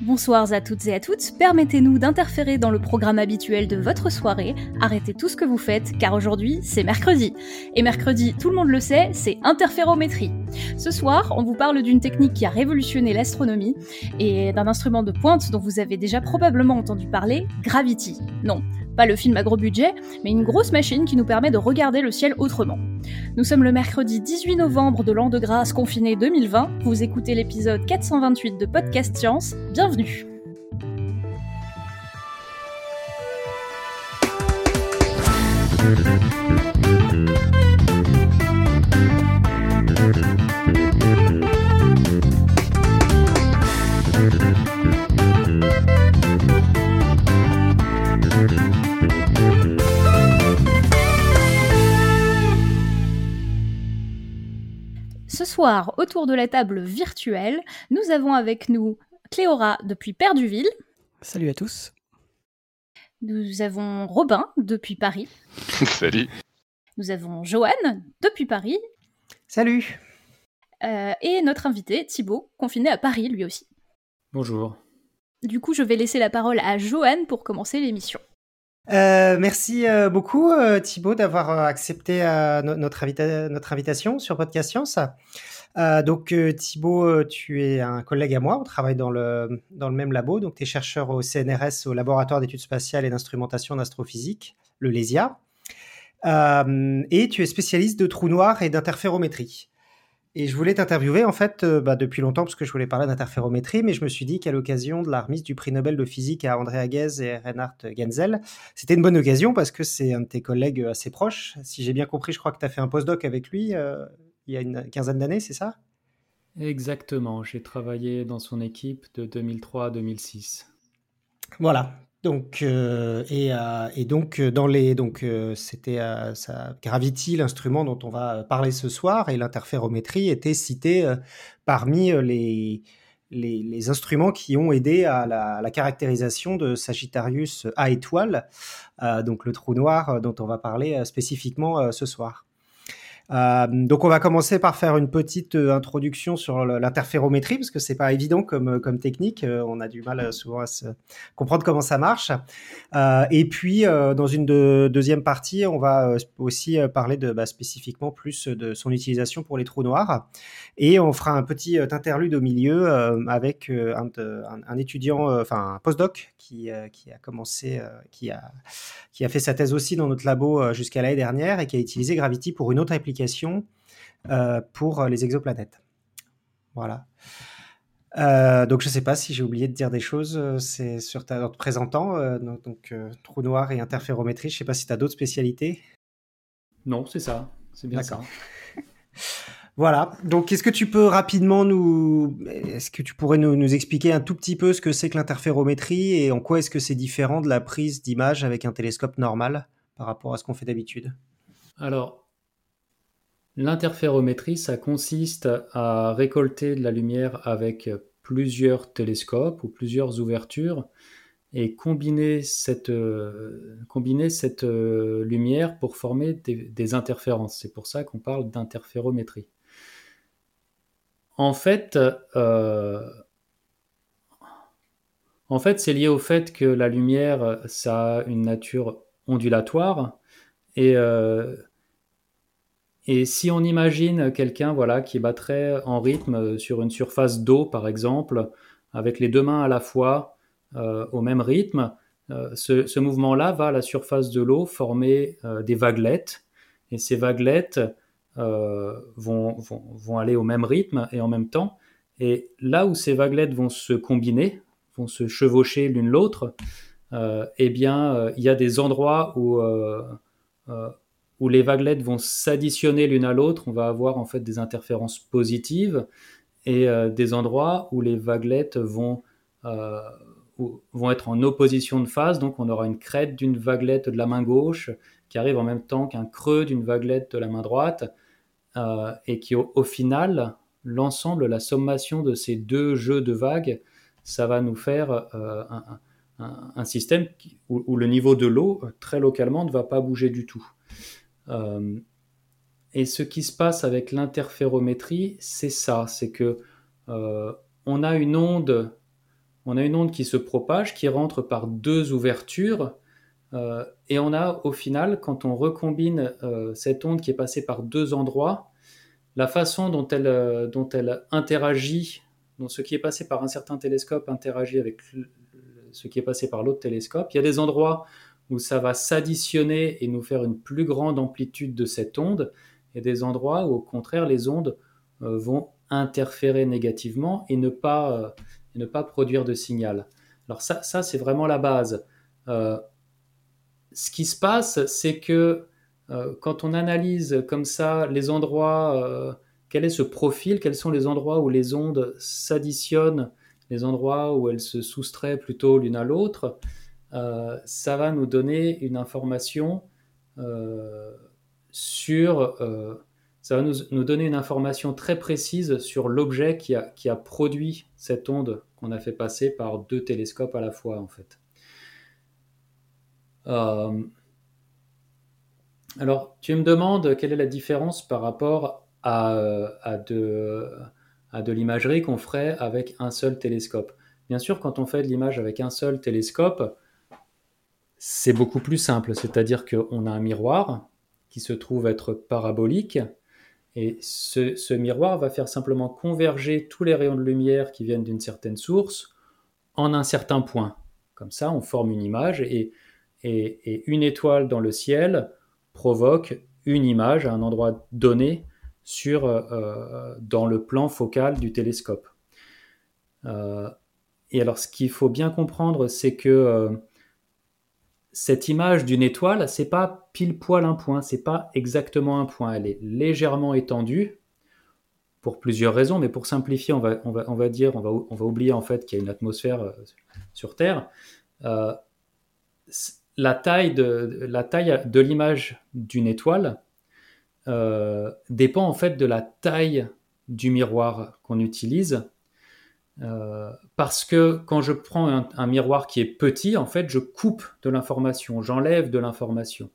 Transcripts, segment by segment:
Bonsoir à toutes et à toutes, permettez-nous d'interférer dans le programme habituel de votre soirée, arrêtez tout ce que vous faites, car aujourd'hui, c'est mercredi. Et mercredi, tout le monde le sait, c'est interférométrie. Ce soir, on vous parle d'une technique qui a révolutionné l'astronomie, et d'un instrument de pointe dont vous avez déjà probablement entendu parler, Gravity. Non, pas le film à gros budget, mais une grosse machine qui nous permet de regarder le ciel autrement. Nous sommes le mercredi 18 novembre de l'an de grâce confiné 2020, vous écoutez l'épisode 428 de Podcast Science, bienvenue. Ce soir, autour de la table virtuelle, nous avons avec nous Cléora depuis Perduville. Salut à tous. Nous avons Robin depuis Paris. Salut. Nous avons Joanne depuis Paris. Salut. Et notre invité Thibaut, confiné à Paris lui aussi. Bonjour. Du coup, je vais laisser la parole à Joanne pour commencer l'émission. Merci beaucoup Thibaut d'avoir accepté notre invitation sur Podcast Science. Donc Thibaut, tu es un collègue à moi, on travaille dans le même labo, donc tu es chercheur au CNRS, au laboratoire d'études spatiales et d'instrumentation d'astrophysique, le LESIA, et tu es spécialiste de trous noirs et d'interférométrie. Et je voulais t'interviewer en fait depuis longtemps parce que je voulais parler d'interférométrie, mais je me suis dit qu'à l'occasion de la remise du prix Nobel de physique à Andrea Ghez et Reinhard Genzel, c'était une bonne occasion parce que c'est un de tes collègues assez proches. Si j'ai bien compris, je crois que tu as fait un postdoc avec lui il y a une quinzaine d'années, c'est ça ? Exactement, j'ai travaillé dans son équipe de 2003 à 2006. Voilà. Donc c'était Gravity, l'instrument dont on va parler ce soir, et l'interférométrie était citée parmi les instruments qui ont aidé à la caractérisation de Sagittarius A*, donc le trou noir dont on va parler spécifiquement ce soir. Donc on va commencer par faire une petite introduction sur l'interférométrie parce que c'est pas évident comme technique, on a du mal souvent à se comprendre comment ça marche, et puis dans une deuxième partie on va aussi parler de spécifiquement plus de son utilisation pour les trous noirs, et on fera un petit interlude au milieu avec un étudiant, un postdoc qui a commencé, qui a fait sa thèse aussi dans notre labo jusqu'à l'année dernière et qui a utilisé Gravity pour une autre application pour les exoplanètes. Voilà. Donc, je ne sais pas si j'ai oublié de dire des choses, c'est sur notre présentant, donc trou noir et interférométrie. Je ne sais pas si tu as d'autres spécialités. Non, c'est ça, c'est bien. D'accord. Ça. Voilà. Donc, est-ce que tu peux rapidement nous expliquer un tout petit peu ce que c'est que l'interférométrie et en quoi est-ce que c'est différent de la prise d'image avec un télescope normal par rapport à ce qu'on fait d'habitude ? Alors, l'interférométrie, ça consiste à récolter de la lumière avec plusieurs télescopes ou plusieurs ouvertures et combiner cette lumière pour former des interférences. C'est pour ça qu'on parle d'interférométrie. En fait, c'est lié au fait que la lumière, ça a une nature ondulatoire et si on imagine quelqu'un qui battrait en rythme sur une surface d'eau, par exemple, avec les deux mains à la fois au même rythme, ce mouvement-là va à la surface de l'eau former des vaguelettes. Et ces vaguelettes vont aller au même rythme et en même temps. Et là où ces vaguelettes vont se combiner, vont se chevaucher l'une l'autre, il y a des endroits où les vaguelettes vont s'additionner l'une à l'autre, on va avoir en fait des interférences positives et des endroits où les vaguelettes vont être en opposition de phase, donc on aura une crête d'une vaguelette de la main gauche qui arrive en même temps qu'un creux d'une vaguelette de la main droite, et qui au final, l'ensemble, la sommation de ces deux jeux de vagues, ça va nous faire un système où le niveau de l'eau, très localement, ne va pas bouger du tout. Et ce qui se passe avec l'interférométrie, c'est ça, c'est que on a une onde qui se propage, qui rentre par deux ouvertures, et on a au final, quand on recombine cette onde qui est passée par deux endroits, la façon dont elle interagit, dont ce qui est passé par un certain télescope interagit avec ce qui est passé par l'autre télescope. Il y a des endroits où ça va s'additionner et nous faire une plus grande amplitude de cette onde, et des endroits où au contraire les ondes vont interférer négativement et ne pas produire de signal. Alors ça c'est vraiment la base. Ce qui se passe, c'est que quand on analyse comme ça les endroits, quel est ce profil, quels sont les endroits où les ondes s'additionnent, les endroits où elles se soustraient plutôt l'une à l'autre, ça va nous donner une information ça va nous donner une information très précise sur l'objet qui a produit cette onde qu'on a fait passer par deux télescopes à la fois, en fait. Alors, tu me demandes quelle est la différence par rapport à de l'imagerie qu'on ferait avec un seul télescope. Bien sûr, quand on fait de l'image avec un seul télescope, c'est beaucoup plus simple. C'est-à-dire qu'on a un miroir qui se trouve être parabolique, et ce miroir va faire simplement converger tous les rayons de lumière qui viennent d'une certaine source en un certain point. Comme ça, on forme une image, et une étoile dans le ciel provoque une image à un endroit donné dans le plan focal du télescope. Et alors, ce qu'il faut bien comprendre, c'est que cette image d'une étoile, c'est pas pile poil un point, c'est pas exactement un point. Elle est légèrement étendue pour plusieurs raisons, mais pour simplifier, on va oublier en fait qu'il y a une atmosphère sur Terre. La taille de l'image d'une étoile dépend en fait de la taille du miroir qu'on utilise, parce que quand je prends un miroir qui est petit, en fait, je coupe de l'information, j'enlève de l'information.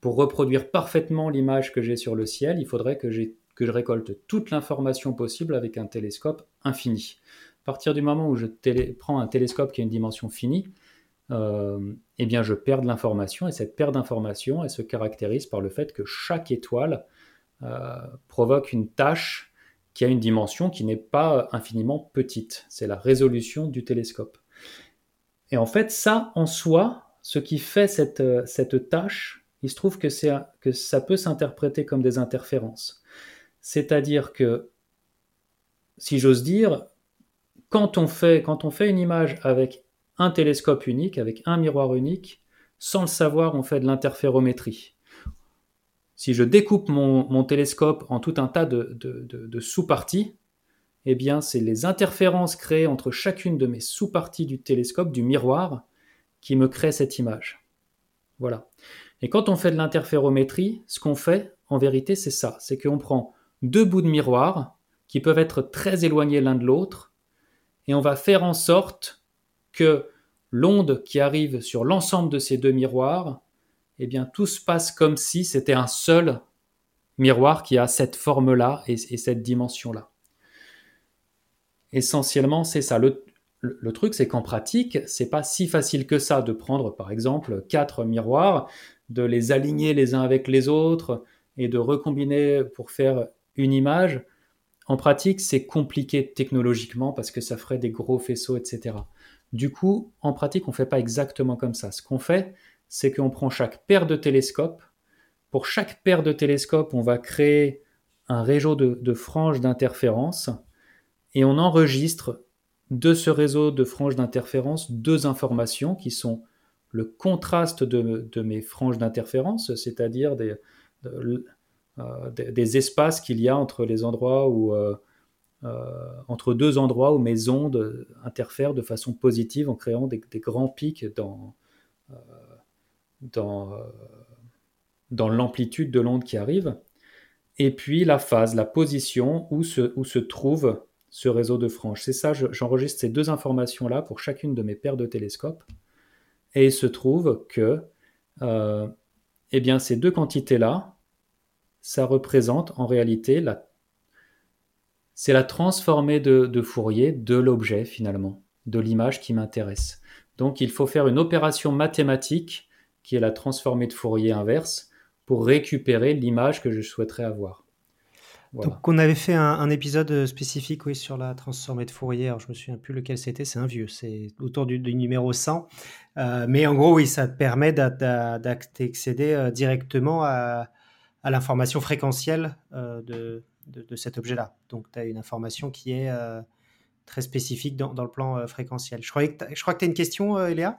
Pour reproduire parfaitement l'image que j'ai sur le ciel, il faudrait que je récolte toute l'information possible avec un télescope infini. À partir du moment où je prends un télescope qui a une dimension finie, eh bien je perds de l'information, et cette perte d'information, elle se caractérise par le fait que chaque étoile provoque une tache qui a une dimension qui n'est pas infiniment petite. C'est la résolution du télescope. Et en fait, ça, en soi, ce qui fait cette tache, il se trouve que ça peut s'interpréter comme des interférences. C'est-à-dire que, si j'ose dire, quand on fait une image avec un télescope unique, avec un miroir unique, sans le savoir, on fait de l'interférométrie. Si je découpe mon télescope en tout un tas de sous-parties, eh bien, c'est les interférences créées entre chacune de mes sous-parties du télescope, du miroir, qui me créent cette image. Voilà. Et quand on fait de l'interférométrie, ce qu'on fait, en vérité, c'est ça. C'est qu'on prend deux bouts de miroir qui peuvent être très éloignés l'un de l'autre, et on va faire en sorte que l'onde qui arrive sur l'ensemble de ces deux miroirs, eh bien, tout se passe comme si c'était un seul miroir qui a cette forme-là et cette dimension-là. Essentiellement, c'est ça. Le truc, c'est qu'en pratique, c'est pas si facile que ça de prendre, par exemple, 4 miroirs, de les aligner les uns avec les autres et de recombiner pour faire une image. En pratique, c'est compliqué technologiquement parce que ça ferait des gros faisceaux, etc. Du coup, en pratique, on ne fait pas exactement comme ça. Ce qu'on fait, c'est qu'on prend chaque paire de télescopes. Pour chaque paire de télescopes, on va créer un réseau de franges d'interférences, et on enregistre de ce réseau de franges d'interférences 2 informations qui sont le contraste de mes franges d'interférences, c'est-à-dire des espaces qu'il y a entre les endroits où... entre deux endroits où mes ondes interfèrent de façon positive en créant des grands pics dans l'amplitude de l'onde qui arrive, et puis la phase, la position où se trouve ce réseau de franges. C'est ça, j'enregistre ces 2 informations-là pour chacune de mes paires de télescopes, et il se trouve que eh bien, ces 2 quantités-là, ça représente en réalité c'est la transformée de Fourier de l'objet finalement, de l'image qui m'intéresse. Donc il faut faire une opération mathématique qui est la transformée de Fourier inverse pour récupérer l'image que je souhaiterais avoir. Voilà. Donc on avait fait un épisode spécifique oui, sur la transformée de Fourier, alors je me souviens plus lequel c'était, c'est un vieux, c'est autour du numéro 100, mais en gros oui, ça te permet d'accéder directement à l'information fréquentielle de cet objet-là, donc tu as une information qui est très spécifique dans le plan fréquentiel. Je crois que tu as une question, Eléa ?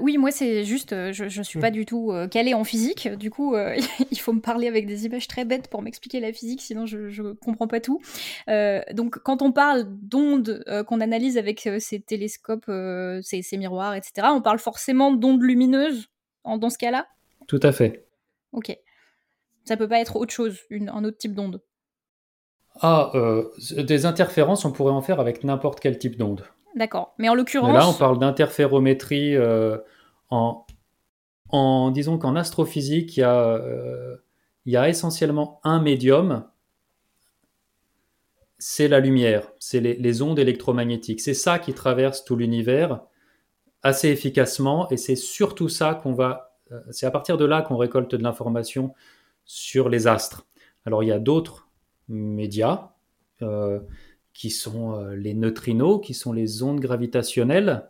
Oui, moi c'est juste, je suis pas du tout calée en physique, du coup il faut me parler avec des images très bêtes pour m'expliquer la physique, sinon je comprends pas tout. Donc quand on parle d'ondes qu'on analyse avec ces télescopes, ces miroirs, etc., on parle forcément d'ondes lumineuses dans ce cas-là ? Tout à fait. Ok. Ça peut pas être autre chose, un autre type d'onde ? Ah, des interférences, on pourrait en faire avec n'importe quel type d'onde. D'accord, mais en l'occurrence... Mais là, on parle d'interférométrie disons qu'en astrophysique, il y a essentiellement un médium, c'est la lumière, c'est les ondes électromagnétiques. C'est ça qui traverse tout l'univers assez efficacement, et c'est surtout ça c'est à partir de là qu'on récolte de l'information sur les astres. Alors, il y a d'autres médias, qui sont les neutrinos, qui sont les ondes gravitationnelles.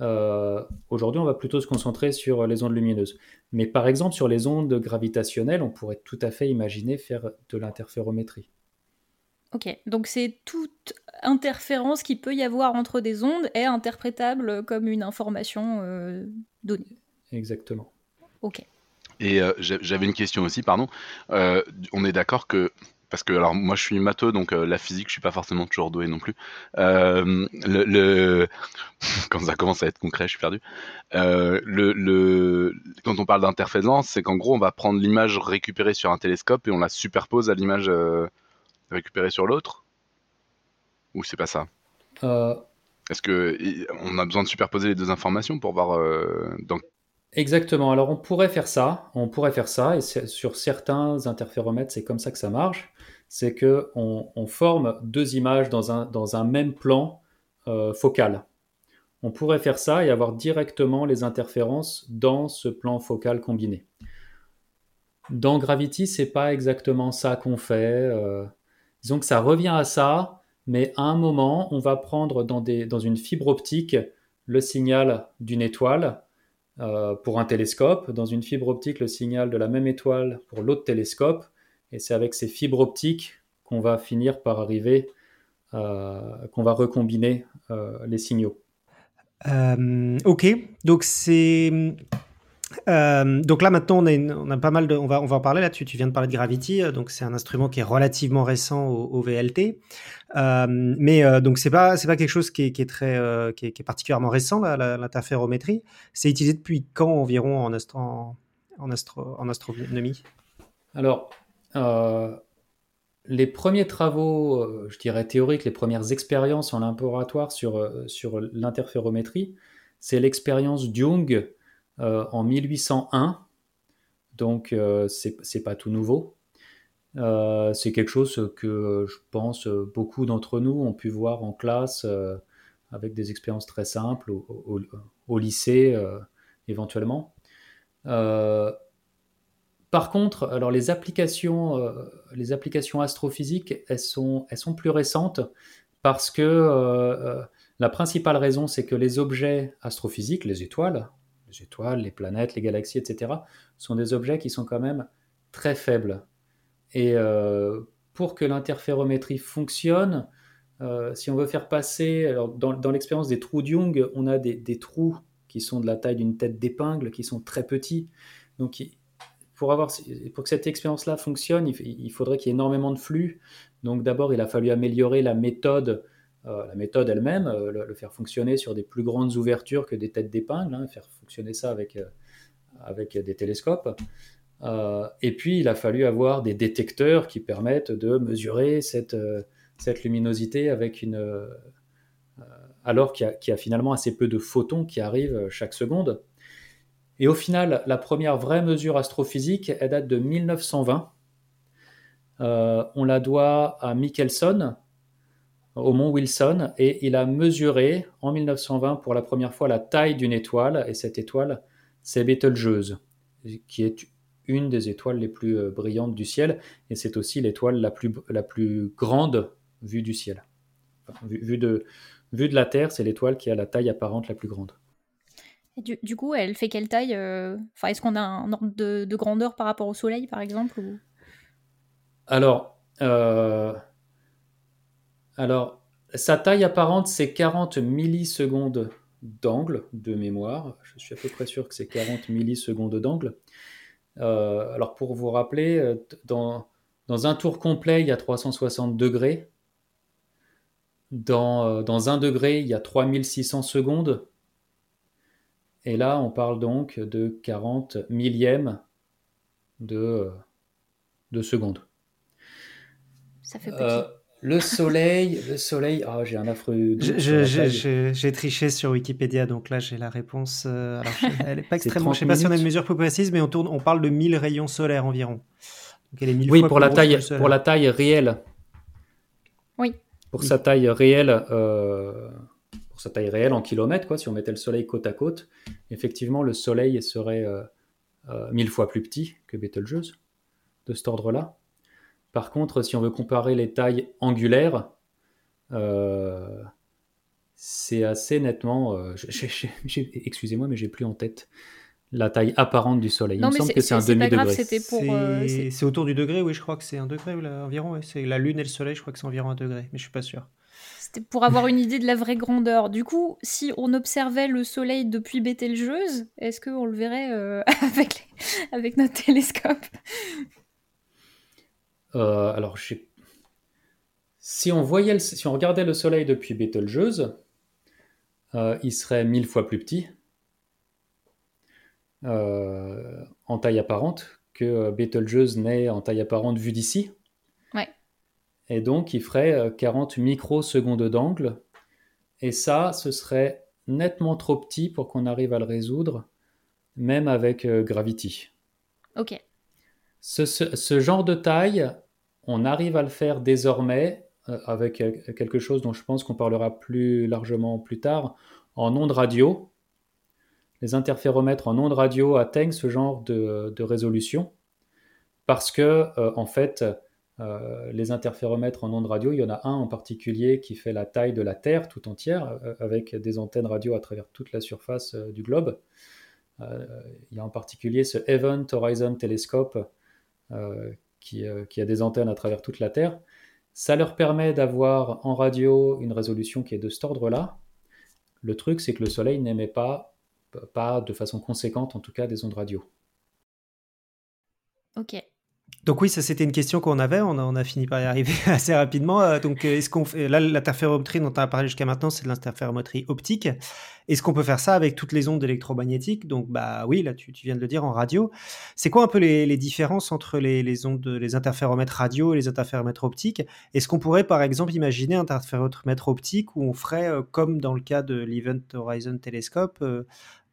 Aujourd'hui, on va plutôt se concentrer sur les ondes lumineuses. Mais par exemple, sur les ondes gravitationnelles, on pourrait tout à fait imaginer faire de l'interférométrie. Ok, donc c'est toute interférence qu'il peut y avoir entre des ondes est interprétable comme une information donnée. Exactement. Ok. Et j'avais une question aussi, pardon. On est d'accord que... Parce que alors moi je suis matheux, donc la physique je suis pas forcément toujours doué non plus. Quand ça commence à être concret, je suis perdu. Quand on parle d'interférence, c'est qu'en gros on va prendre l'image récupérée sur un télescope et on la superpose à l'image récupérée sur l'autre. Ou c'est pas ça. Est-ce que on a besoin de superposer les deux informations pour voir dans... Exactement, alors on pourrait faire ça, et sur certains interféromètres, c'est comme ça que ça marche, c'est qu'on forme deux images dans un même plan focal. On pourrait faire ça et avoir directement les interférences dans ce plan focal combiné. Dans Gravity, c'est pas exactement ça qu'on fait, disons que ça revient à ça, mais à un moment, on va prendre dans une fibre optique le signal d'une étoile, pour un télescope, dans une fibre optique le signal de la même étoile pour l'autre télescope, et c'est avec ces fibres optiques qu'on va finir par arriver, qu'on va recombiner les signaux. Ok, donc c'est... donc là maintenant on a pas mal de... on va en parler là-dessus, tu viens de parler de Gravity, donc c'est un instrument qui est relativement récent au VLT, mais donc c'est pas quelque chose qui est très qui est particulièrement récent l'interférométrie. C'est utilisé depuis quand environ en astronomie? Alors les premiers travaux, je dirais théoriques, les premières expériences en laboratoire sur l'interférométrie, c'est l'expérience Young en 1801, donc c'est pas tout nouveau. C'est quelque chose que je pense beaucoup d'entre nous ont pu voir en classe avec des expériences très simples au lycée éventuellement. Par contre, alors les applications astrophysiques, elles sont plus récentes parce que la principale raison, c'est que les objets astrophysiques, les étoiles, les planètes, les galaxies, etc., sont des objets qui sont quand même très faibles. Et pour que l'interférométrie fonctionne, si on veut faire passer... Alors dans l'expérience des trous de Young, on a des trous qui sont de la taille d'une tête d'épingle, qui sont très petits. Donc pour que cette expérience-là fonctionne, il faudrait qu'il y ait énormément de flux. Donc d'abord, il a fallu améliorer la méthode elle-même, le faire fonctionner sur des plus grandes ouvertures que des têtes d'épingle, faire fonctionner ça avec des télescopes. Et puis, il a fallu avoir des détecteurs qui permettent de mesurer cette luminosité avec alors qu'il y a finalement assez peu de photons qui arrivent chaque seconde. Et au final, la première vraie mesure astrophysique, elle date de 1920, On la doit à Michelson, au Mont Wilson, et il a mesuré en 1920 pour la première fois la taille d'une étoile, et cette étoile, c'est Betelgeuse, qui est une des étoiles les plus brillantes du ciel, et c'est aussi l'étoile la plus grande vue du ciel. Enfin, vue de la Terre, c'est l'étoile qui a la taille apparente la plus grande. Du coup, elle fait quelle taille enfin, est-ce qu'on a un ordre de grandeur par rapport au Soleil, par exemple ou... Alors, sa taille apparente, c'est 40 millisecondes d'angle, de mémoire. Je suis à peu près sûr que c'est 40 millisecondes d'angle. Alors, pour vous rappeler, dans un tour complet, il y a 360 degrés. Dans un degré, il y a 3600 secondes. Et là, on parle donc de 40 millièmes de seconde. Ça fait petit. Le soleil... Ah, oh, j'ai un affreux... J'ai triché sur Wikipédia, donc là, j'ai la réponse. Alors, elle n'est pas extrêmement... Je ne sais pas si on a une mesure plus précise, mais on parle de 1000 rayons solaires environ. Donc, elle est 1000 fois plus grosse que le soleil. Pour la taille réelle. Oui. Pour sa taille réelle en kilomètres, quoi, si on mettait le soleil côte à côte, effectivement, le soleil serait 1000 fois plus petit que Betelgeuse, de cet ordre-là. Par contre, si on veut comparer les tailles angulaires, c'est assez nettement... excusez-moi, mais j'ai plus en tête la taille apparente du Soleil. Non, il me semble que c'est un demi-degré. Grave, c'est autour du degré, oui, je crois que c'est un degré environ. Oui. C'est la Lune et le Soleil, je crois que c'est environ un degré, mais je ne suis pas sûr. C'était pour avoir une idée de la vraie grandeur. Du coup, si on observait le Soleil depuis Betelgeuse, est-ce qu'on le verrait avec notre télescope ? Alors, si on regardait le Soleil depuis Betelgeuse, il serait 1000 fois plus petit en taille apparente que Betelgeuse n'est en taille apparente vue d'ici. Ouais. Et donc, il ferait 40 microsecondes d'angle. Et ça, ce serait nettement trop petit pour qu'on arrive à le résoudre, même avec Gravity. Ok. Ce genre de taille, on arrive à le faire désormais avec quelque chose dont je pense qu'on parlera plus largement plus tard, en ondes radio. Les interféromètres en ondes radio atteignent ce genre de résolution parce que, en fait, les interféromètres en ondes radio, il y en a un en particulier qui fait la taille de la Terre tout entière avec des antennes radio à travers toute la surface du globe. Il y a en particulier ce Event Horizon Telescope qui a des antennes à travers toute la Terre. Ça leur permet d'avoir en radio une résolution qui est de cet ordre-là. Le truc, c'est que le Soleil n'émet pas de façon conséquente, en tout cas, des ondes radio. Ok. Donc oui, ça c'était une question qu'on avait, on a fini par y arriver assez rapidement. Donc est-ce qu'on fait, là, l'interférométrie dont on a parlé jusqu'à maintenant, c'est de l'interférométrie optique. Est-ce qu'on peut faire ça avec toutes les ondes électromagnétiques ? Donc bah oui, là tu viens de le dire en radio. C'est quoi un peu les différences entre les ondes, les interféromètres radio et les interféromètres optiques ? Est-ce qu'on pourrait par exemple imaginer un interféromètre optique où on ferait comme dans le cas de l'Event Horizon Telescope,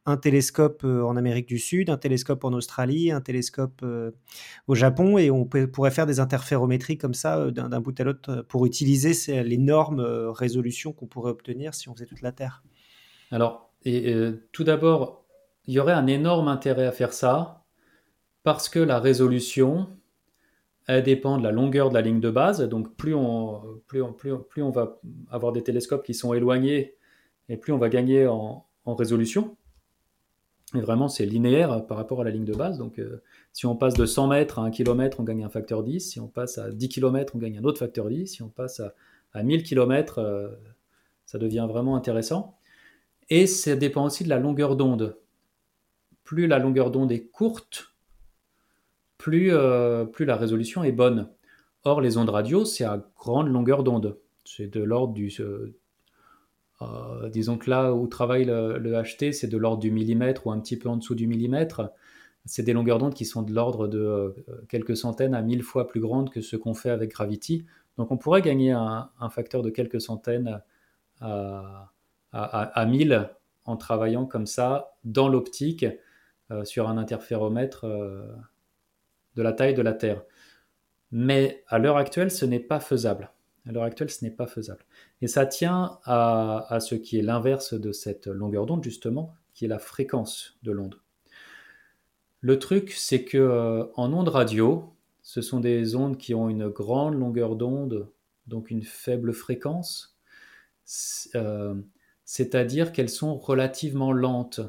un télescope en Amérique du Sud, un télescope en Australie, un télescope au Japon, et on pourrait faire des interférométries comme ça d'un bout à l'autre pour utiliser l'énorme résolution qu'on pourrait obtenir si on faisait toute la Terre. Alors, tout d'abord, il y aurait un énorme intérêt à faire ça parce que la résolution, elle dépend de la longueur de la ligne de base. Donc, plus on va avoir des télescopes qui sont éloignés et plus on va gagner en résolution. Et vraiment, c'est linéaire par rapport à la ligne de base. Donc, si on passe de 100 mètres à 1 km, on gagne un facteur 10. Si on passe à 10 km, on gagne un autre facteur 10. Si on passe à 1000 km, ça devient vraiment intéressant. Et ça dépend aussi de la longueur d'onde. Plus la longueur d'onde est courte, plus la résolution est bonne. Or, les ondes radio, c'est à grande longueur d'onde. C'est de l'ordre du... disons que là où travaille le HT, c'est de l'ordre du millimètre ou un petit peu en dessous du millimètre. C'est des longueurs d'onde qui sont de l'ordre de quelques centaines à 1000 fois plus grandes que ce qu'on fait avec Gravity. Donc on pourrait gagner un facteur de quelques centaines à 1000 en travaillant comme ça dans l'optique sur un interféromètre de la taille de la Terre. Mais à l'heure actuelle, ce n'est pas faisable. À l'heure actuelle, ce n'est pas faisable. Et ça tient à ce qui est l'inverse de cette longueur d'onde, justement, qui est la fréquence de l'onde. Le truc, c'est que en ondes radio, ce sont des ondes qui ont une grande longueur d'onde, donc une faible fréquence, c'est-à-dire qu'elles sont relativement lentes.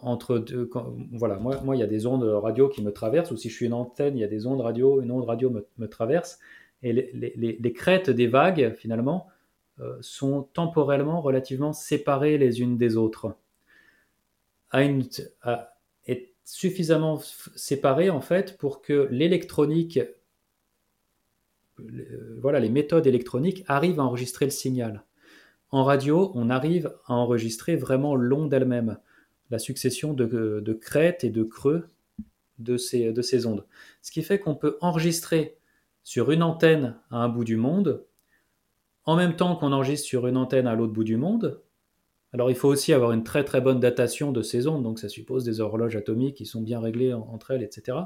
Moi, il y a des ondes radio qui me traversent, ou si je suis une antenne, il y a des ondes radio, une onde radio me traverse, et les crêtes des vagues, finalement, sont temporellement relativement séparées les unes des autres. Est suffisamment séparées, en fait, pour que l'électronique, les méthodes électroniques arrivent à enregistrer le signal. En radio, on arrive à enregistrer vraiment l'onde elle-même, la succession de crêtes et de creux de ces ondes. Ce qui fait qu'on peut enregistrer sur une antenne à un bout du monde, en même temps qu'on enregistre sur une antenne à l'autre bout du monde. Alors il faut aussi avoir une très très bonne datation de ces ondes, donc ça suppose des horloges atomiques qui sont bien réglées entre elles, etc.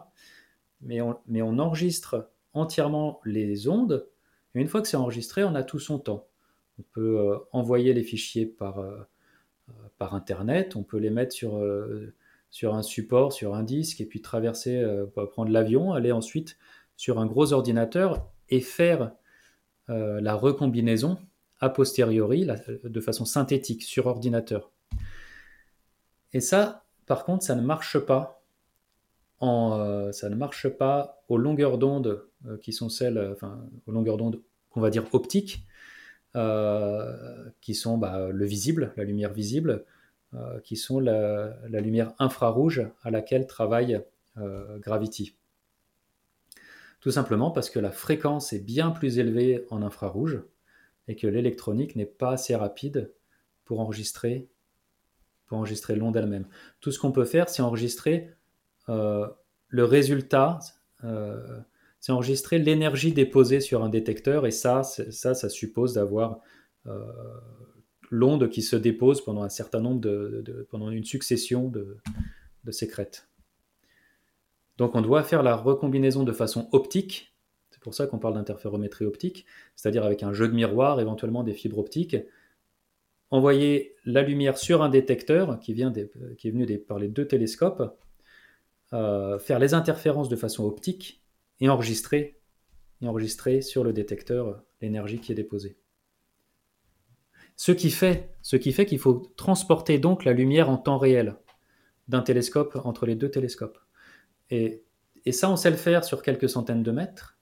Mais on enregistre entièrement les ondes, et une fois que c'est enregistré, on a tout son temps. On peut envoyer les fichiers par internet, on peut les mettre sur un support, sur un disque, et puis traverser, prendre l'avion, aller ensuite sur un gros ordinateur et faire la recombinaison a posteriori, de façon synthétique, sur ordinateur. Et ça, par contre, ça ne marche pas aux longueurs d'onde qui sont celles, aux longueurs d'onde qu'on va dire optiques, qui sont le visible, la lumière visible, qui sont la lumière infrarouge à laquelle travaille Gravity. Tout simplement parce que la fréquence est bien plus élevée en infrarouge et que l'électronique n'est pas assez rapide pour enregistrer l'onde elle-même. Tout ce qu'on peut faire, c'est enregistrer le résultat, c'est enregistrer l'énergie déposée sur un détecteur, et ça suppose d'avoir l'onde qui se dépose pendant un certain nombre pendant une succession de ces crêtes. Donc on doit faire la recombinaison de façon optique, c'est pour ça qu'on parle d'interférométrie optique, c'est-à-dire avec un jeu de miroir, éventuellement des fibres optiques, envoyer la lumière sur un détecteur qui est venu par les deux télescopes, faire les interférences de façon optique, et enregistrer sur le détecteur l'énergie qui est déposée. Ce qui fait qu'il faut transporter donc la lumière en temps réel d'un télescope entre les deux télescopes. Et ça, on sait le faire sur quelques centaines de mètres.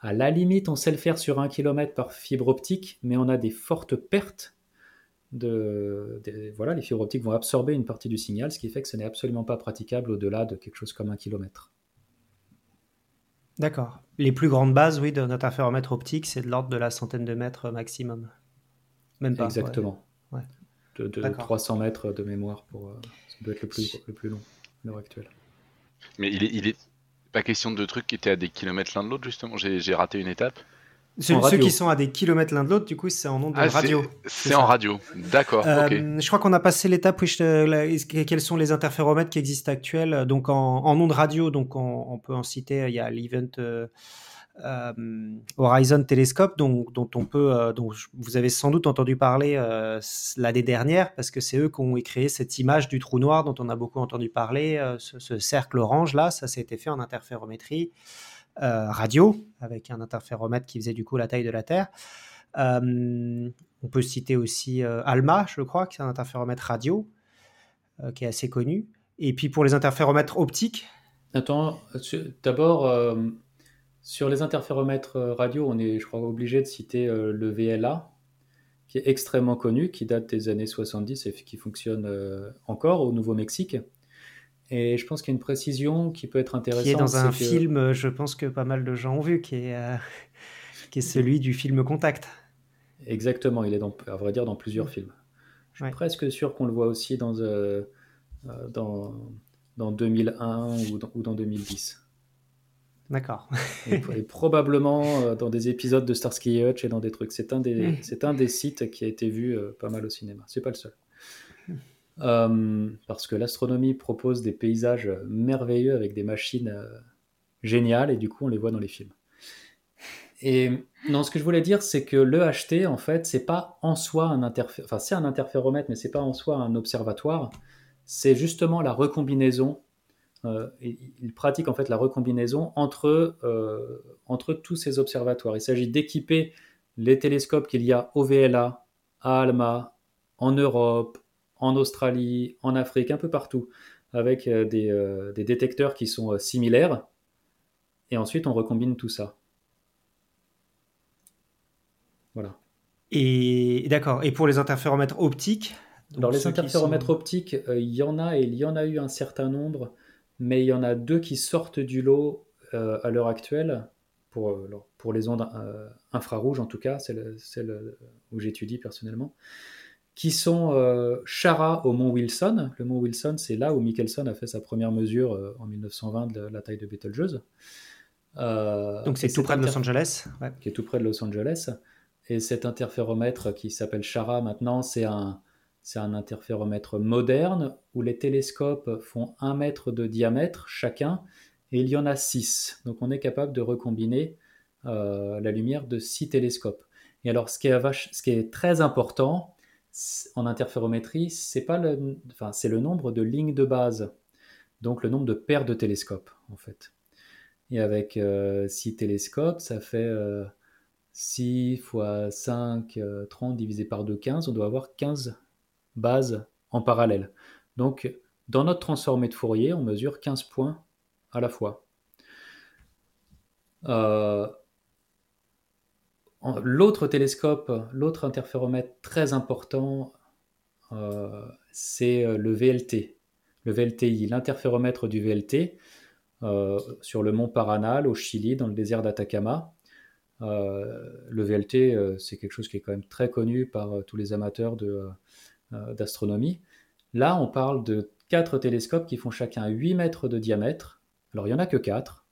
À la limite, on sait le faire sur 1 kilomètre par fibre optique, mais on a des fortes pertes. Les fibres optiques vont absorber une partie du signal, ce qui fait que ce n'est absolument pas praticable au-delà de quelque chose comme 1 kilomètre. D'accord. Les plus grandes bases, oui, d'un interféromètre optique, c'est de l'ordre de la centaine de mètres maximum. Même pas. Exactement. Ouais. De 300 mètres de mémoire, ça doit être le plus long à l'heure actuelle. Mais il est pas question de trucs qui étaient à des kilomètres l'un de l'autre, justement. J'ai raté une étape. Ceux qui sont à des kilomètres l'un de l'autre, du coup, c'est en ondes radio. C'est en radio, d'accord. Okay. Je crois qu'on a passé l'étape où quels sont les interféromètres qui existent actuels. Donc en ondes radio, donc on peut en citer. Il y a l'Event Horizon Telescope, dont vous avez sans doute entendu parler l'année dernière, parce que c'est eux qui ont créé cette image du trou noir dont on a beaucoup entendu parler, ce cercle orange là. Ça, ça a été fait en interférométrie. Radio, avec un interféromètre qui faisait du coup la taille de la Terre. On peut citer aussi ALMA, je crois, qui est un interféromètre radio, qui est assez connu. Et puis pour les interféromètres optiques... Attends, d'abord, sur les interféromètres radio, on est, je crois, obligé de citer le VLA, qui est extrêmement connu, qui date des années 70 et qui fonctionne encore au Nouveau-Mexique. Et je pense qu'il y a une précision qui peut être intéressante. Qui est dans un film, je pense que pas mal de gens ont vu, qui est celui du film Contact. Exactement, il est, à vrai dire, dans plusieurs films. Je suis presque sûr qu'on le voit aussi dans 2001 ou dans 2010. D'accord. et probablement dans des épisodes de Starsky et Hutch et dans des trucs. C'est un des sites qui a été vu pas mal au cinéma. C'est pas le seul. Parce que l'astronomie propose des paysages merveilleux avec des machines génial, et du coup on les voit dans les films. Et non, ce que je voulais dire, c'est que le HT, en fait, c'est pas en soi un enfin, c'est un interféromètre, mais c'est pas en soi un observatoire. C'est justement la recombinaison. Il pratique en fait la recombinaison entre tous ces observatoires. Il s'agit d'équiper les télescopes qu'il y a au VLA, à ALMA, en Europe, en Australie, en Afrique, un peu partout, avec des détecteurs qui sont similaires. Et ensuite, on recombine tout ça. Voilà. Et d'accord. Et pour les interféromètres optiques? Alors les interféromètres optiques, il y en a et il y en a eu un certain nombre, mais il y en a deux qui sortent du lot à l'heure actuelle pour les ondes infrarouges en tout cas, celle où j'étudie personnellement, qui sont CHARA au Mont Wilson. Le Mont Wilson, c'est là où Michelson a fait sa première mesure en 1920 de la taille de Betelgeuse. Donc c'est tout près de Los Angeles, ouais. Qui est tout près de Los Angeles. Et cet interféromètre qui s'appelle CHARA maintenant, c'est un interféromètre moderne où les télescopes font 1 mètre de diamètre chacun et il y en a 6. Donc on est capable de recombiner la lumière de 6 télescopes. Et alors ce qui est très important en interférométrie, c'est le nombre de lignes de base, donc le nombre de paires de télescopes en fait. Et avec 6 télescopes, ça fait 6 fois 5, 30 divisé par 2, 15. On doit avoir 15 bases en parallèle. Donc, dans notre transformée de Fourier, on mesure 15 points à la fois. L'autre interféromètre très important, c'est le VLTI, l'interféromètre du VLT, sur le mont Paranal, au Chili, dans le désert d'Atacama. Le VLT, c'est quelque chose qui est quand même très connu par tous les amateurs d'astronomie. Là, on parle de 4 télescopes qui font chacun 8 mètres de diamètre. Alors, il n'y en a que 4,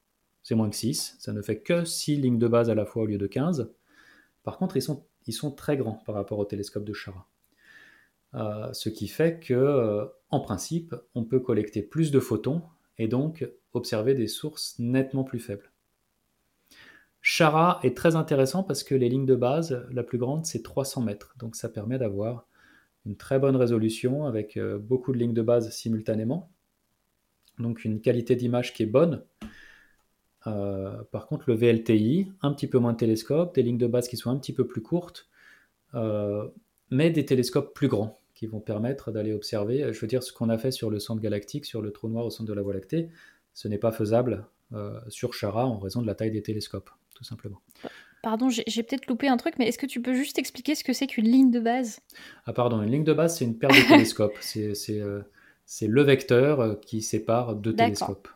c'est moins que 6, ça ne fait que 6 lignes de base à la fois au lieu de 15. Par contre, ils sont très grands par rapport au télescope de Chara. Ce qui fait que, en principe, on peut collecter plus de photons et donc observer des sources nettement plus faibles. CHARA est très intéressant parce que les lignes de base, la plus grande, c'est 300 mètres. Donc ça permet d'avoir une très bonne résolution avec beaucoup de lignes de base simultanément. Donc une qualité d'image qui est bonne. Par contre, le VLTI, un petit peu moins de télescopes, des lignes de base qui sont un petit peu plus courtes, mais des télescopes plus grands qui vont permettre d'aller observer. Je veux dire, ce qu'on a fait sur le centre galactique, sur le trou noir au centre de la Voie lactée, ce n'est pas faisable sur CHARA en raison de la taille des télescopes, tout simplement. Pardon, j'ai peut-être loupé un truc, mais est-ce que tu peux juste expliquer ce que c'est qu'une ligne de base ? Ah pardon, une ligne de base, c'est une paire de télescopes. C'est le vecteur qui sépare deux télescopes.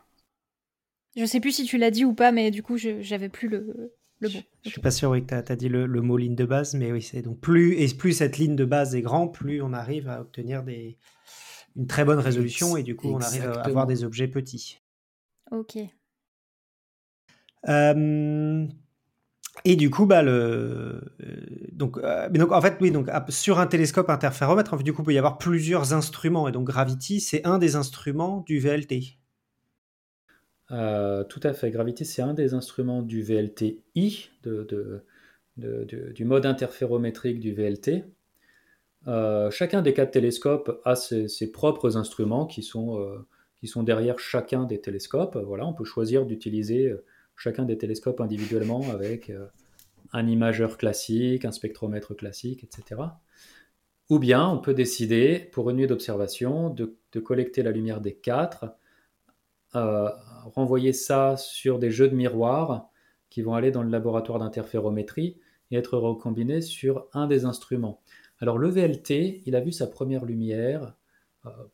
Je ne sais plus si tu l'as dit ou pas, mais du coup, j'avais plus le mot. Je ne suis pas sûr que tu as dit le mot ligne de base, mais oui, c'est donc plus cette ligne de base est grande, plus on arrive à obtenir une très bonne résolution et du coup, exactement. On arrive à avoir des objets petits. Ok. Et du coup, donc en fait, oui, donc sur un télescope interféromètre, en fait, du coup, il peut y avoir plusieurs instruments, et donc Gravity, c'est un des instruments du VLT. Tout à fait. Gravity, c'est un des instruments du VLTI, du mode interférométrique du VLT. Chacun des 4 télescopes a ses propres instruments qui sont derrière chacun des télescopes. Voilà, on peut choisir d'utiliser chacun des télescopes individuellement avec un imageur classique, un spectromètre classique, etc. Ou bien on peut décider, pour une nuit d'observation, de collecter la lumière des 4, renvoyer ça sur des jeux de miroirs qui vont aller dans le laboratoire d'interférométrie et être recombinés sur un des instruments. Alors le VLT, il a vu sa première lumière,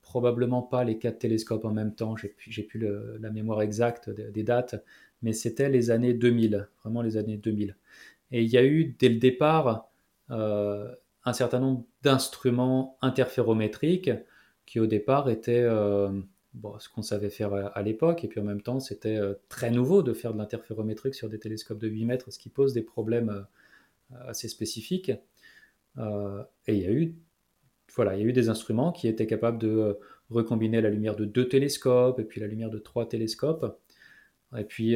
probablement pas les 4 télescopes en même temps, j'ai plus la mémoire exacte des dates, mais c'était les années 2000, vraiment les années 2000. Et il y a eu, dès le départ, un certain nombre d'instruments interférométriques qui, au départ, étaient ce qu'on savait faire à l'époque, et puis en même temps, c'était très nouveau de faire de l'interférométrique sur des télescopes de 8 mètres, ce qui pose des problèmes assez spécifiques. Et il y a eu des instruments qui étaient capables de recombiner la lumière de 2 télescopes, et puis la lumière de 3 télescopes, et puis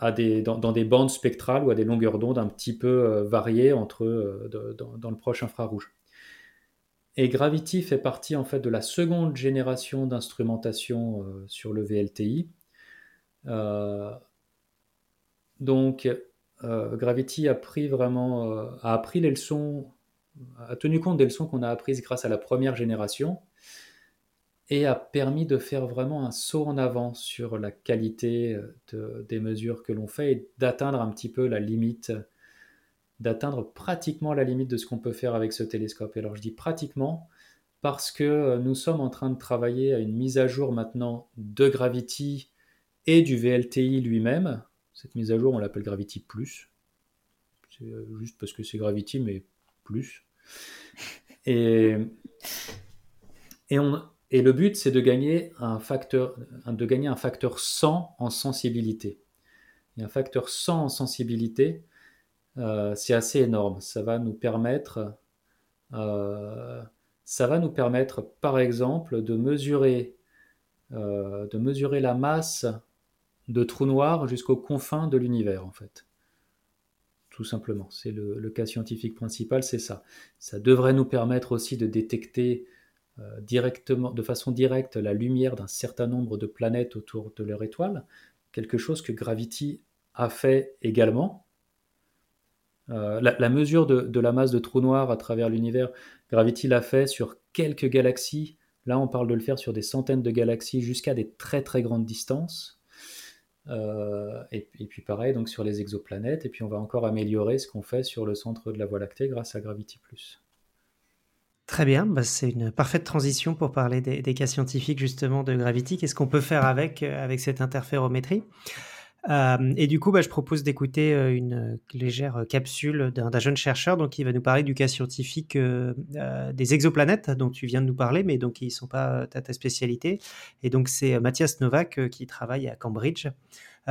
dans des bandes spectrales ou à des longueurs d'onde un petit peu variées dans le proche infrarouge. Et Gravity fait partie en fait de la seconde génération d'instrumentation sur le VLTI. Donc Gravity a appris les leçons, a tenu compte des leçons qu'on a apprises grâce à la première génération et a permis de faire vraiment un saut en avant sur la qualité des mesures que l'on fait et d'atteindre un petit peu la limite, d'atteindre pratiquement la limite de ce qu'on peut faire avec ce télescope. Et alors je dis pratiquement parce que nous sommes en train de travailler à une mise à jour maintenant de Gravity et du VLTI lui-même. Cette mise à jour, on l'appelle Gravity Plus. C'est juste parce que c'est Gravity, mais plus. Et le but, c'est de gagner un facteur 100 en sensibilité. Et un facteur 100 en sensibilité, c'est assez énorme. Ça va nous permettre, par exemple, de mesurer la masse de trous noirs jusqu'aux confins de l'univers, en fait. Tout simplement. C'est le cas scientifique principal, c'est ça. Ça devrait nous permettre aussi de détecter de façon directe la lumière d'un certain nombre de planètes autour de leur étoile, quelque chose que Gravity a fait également. La mesure de la masse de trous noirs à travers l'univers, Gravity l'a fait sur quelques galaxies. Là, on parle de le faire sur des centaines de galaxies jusqu'à des très très grandes distances. Et puis pareil donc sur les exoplanètes, et puis on va encore améliorer ce qu'on fait sur le centre de la Voie lactée grâce à Gravity+. Très bien, c'est une parfaite transition pour parler des cas scientifiques justement de Gravity. Qu'est-ce qu'on peut faire avec cette interférométrie ? Et du coup, je propose d'écouter une légère capsule d'un jeune chercheur donc, qui va nous parler du cas scientifique des exoplanètes dont tu viens de nous parler, mais donc, qui ne sont pas ta spécialité. Et donc, c'est Mathias Novak qui travaille à Cambridge,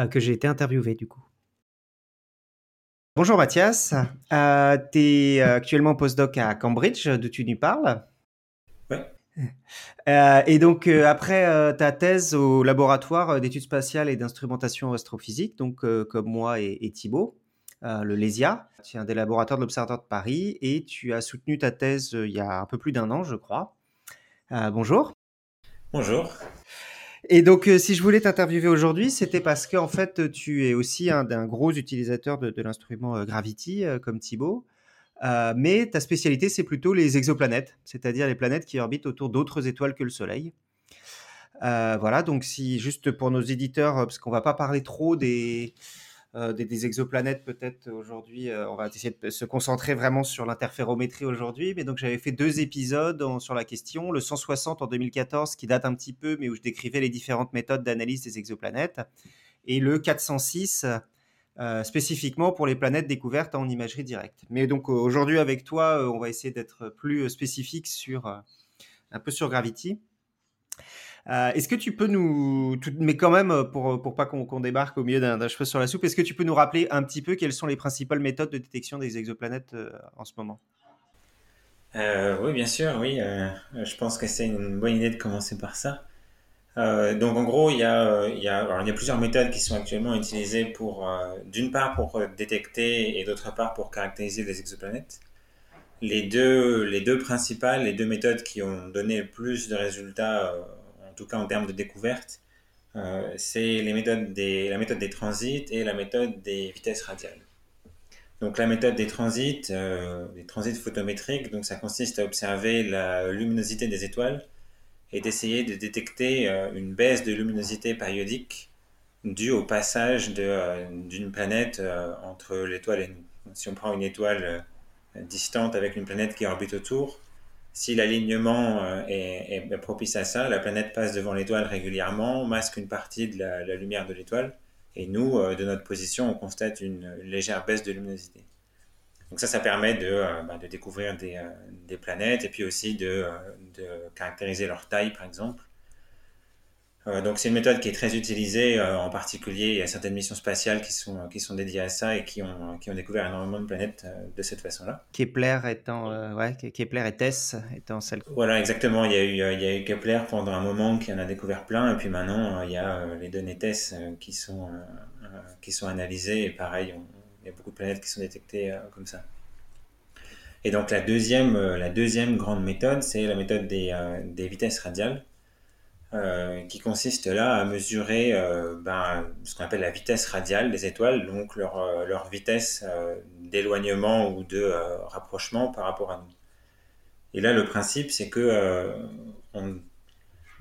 que j'ai été interviewé du coup. Bonjour Mathias, tu es actuellement postdoc à Cambridge, d'où tu nous parles. Oui. Et donc après ta thèse au laboratoire d'études spatiales et d'instrumentation astrophysique, donc comme moi et Thibaut, le LESIA, tu es un des laboratoires de l'Observatoire de Paris et tu as soutenu ta thèse il y a un peu plus d'un an je crois. Bonjour. Bonjour. Et donc si je voulais t'interviewer aujourd'hui, c'était parce qu'en fait tu es aussi un gros utilisateur de l'instrument Gravity comme Thibaut. Mais ta spécialité, c'est plutôt les exoplanètes, c'est-à-dire les planètes qui orbitent autour d'autres étoiles que le Soleil. Voilà, donc si juste pour nos éditeurs, parce qu'on ne va pas parler trop des exoplanètes peut-être aujourd'hui, on va essayer de se concentrer vraiment sur l'interférométrie aujourd'hui, mais donc j'avais fait 2 épisodes sur la question, le 160 en 2014 qui date un petit peu, mais où je décrivais les différentes méthodes d'analyse des exoplanètes, et le 406... spécifiquement pour les planètes découvertes en imagerie directe. Mais donc aujourd'hui avec toi, on va essayer d'être plus spécifique un peu sur Gravity. Est-ce que tu peux mais quand même pour pas qu'on débarque au milieu d'un cheveu sur la soupe, est-ce que tu peux nous rappeler un petit peu quelles sont les principales méthodes de détection des exoplanètes en ce moment ? Oui, bien sûr, oui. Je pense que c'est une bonne idée de commencer par ça. Donc en gros, il y a plusieurs méthodes qui sont actuellement utilisées pour, d'une part pour détecter et d'autre part pour caractériser les exoplanètes. Les deux principales, les deux méthodes qui ont donné le plus de résultats, en tout cas en termes de découverte, c'est la méthode des transits et la méthode des vitesses radiales. Donc la méthode des transits photométriques, donc ça consiste à observer la luminosité des étoiles et d'essayer de détecter une baisse de luminosité périodique due au passage d'une planète entre l'étoile et nous. Si on prend une étoile distante avec une planète qui orbite autour, si l'alignement est propice à ça, la planète passe devant l'étoile régulièrement, masque une partie de la lumière de l'étoile, et nous, de notre position, on constate une légère baisse de luminosité. Donc ça permet de découvrir des planètes et puis aussi de caractériser leur taille, par exemple. Donc c'est une méthode qui est très utilisée, en particulier il y a certaines missions spatiales qui sont dédiées à ça et qui ont découvert énormément de planètes de cette façon-là. Kepler étant Kepler et Tess étant celle. Voilà, exactement, il y a eu Kepler pendant un moment qui en a découvert plein, et puis maintenant il y a les données Tess qui sont analysées, et pareil, il y a beaucoup de planètes qui sont détectées comme ça. Et donc la deuxième grande méthode, c'est la méthode des vitesses radiales. Qui consiste là à mesurer ce qu'on appelle la vitesse radiale des étoiles, donc leur vitesse d'éloignement ou de rapprochement par rapport à nous. Et là, le principe, c'est que on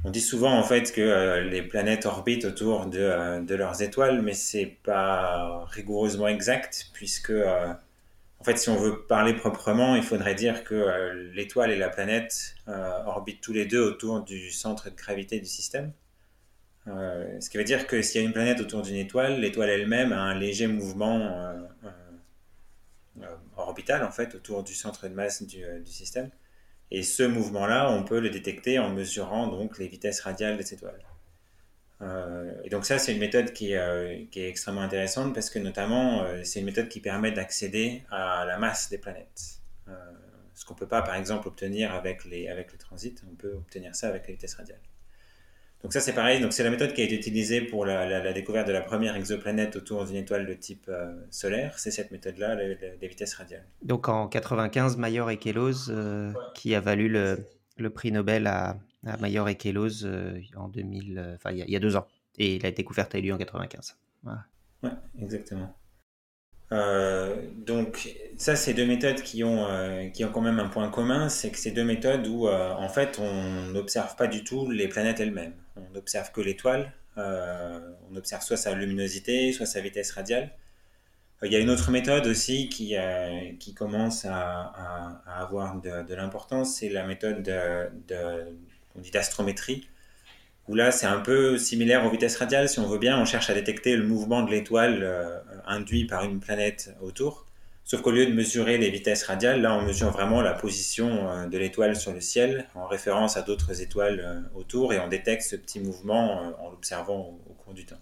dit souvent en fait que les planètes orbitent autour de leurs étoiles, mais c'est pas rigoureusement exact, puisque en fait, si on veut parler proprement, il faudrait dire que l'étoile et la planète orbitent tous les deux autour du centre de gravité du système. Ce qui veut dire que s'il y a une planète autour d'une étoile, l'étoile elle-même a un léger mouvement orbital en fait, autour du centre de masse du système. Et ce mouvement-là, on peut le détecter en mesurant donc, les vitesses radiales des étoiles. Et donc ça, c'est une méthode qui est extrêmement intéressante parce que notamment, c'est une méthode qui permet d'accéder à la masse des planètes. Ce qu'on ne peut pas, par exemple, obtenir avec les transits, on peut obtenir ça avec les vitesses radiales. Donc ça, c'est pareil. Donc c'est la méthode qui a été utilisée pour la découverte de la première exoplanète autour d'une étoile de type solaire. C'est cette méthode-là, des vitesses radiales. Donc en 1995, Mayor et Queloz, qui a valu le prix Nobel à Mayor et Queloz en 2000, il y a 2 ans. Et la découverte a eu lieu en 1995. Voilà. Ouais, exactement. Donc, ça, c'est deux méthodes qui ont quand même un point commun, c'est que c'est deux méthodes où, en fait, on n'observe pas du tout les planètes elles-mêmes. On n'observe que l'étoile. On observe soit sa luminosité, soit sa vitesse radiale. Il y a une autre méthode aussi qui commence à avoir de l'importance, c'est la méthode on dit d'astrométrie, où là c'est un peu similaire aux vitesses radiales, si on veut bien, on cherche à détecter le mouvement de l'étoile induit par une planète autour, sauf qu'au lieu de mesurer les vitesses radiales, là on mesure vraiment la position de l'étoile sur le ciel, en référence à d'autres étoiles autour, et on détecte ce petit mouvement en l'observant au cours du temps.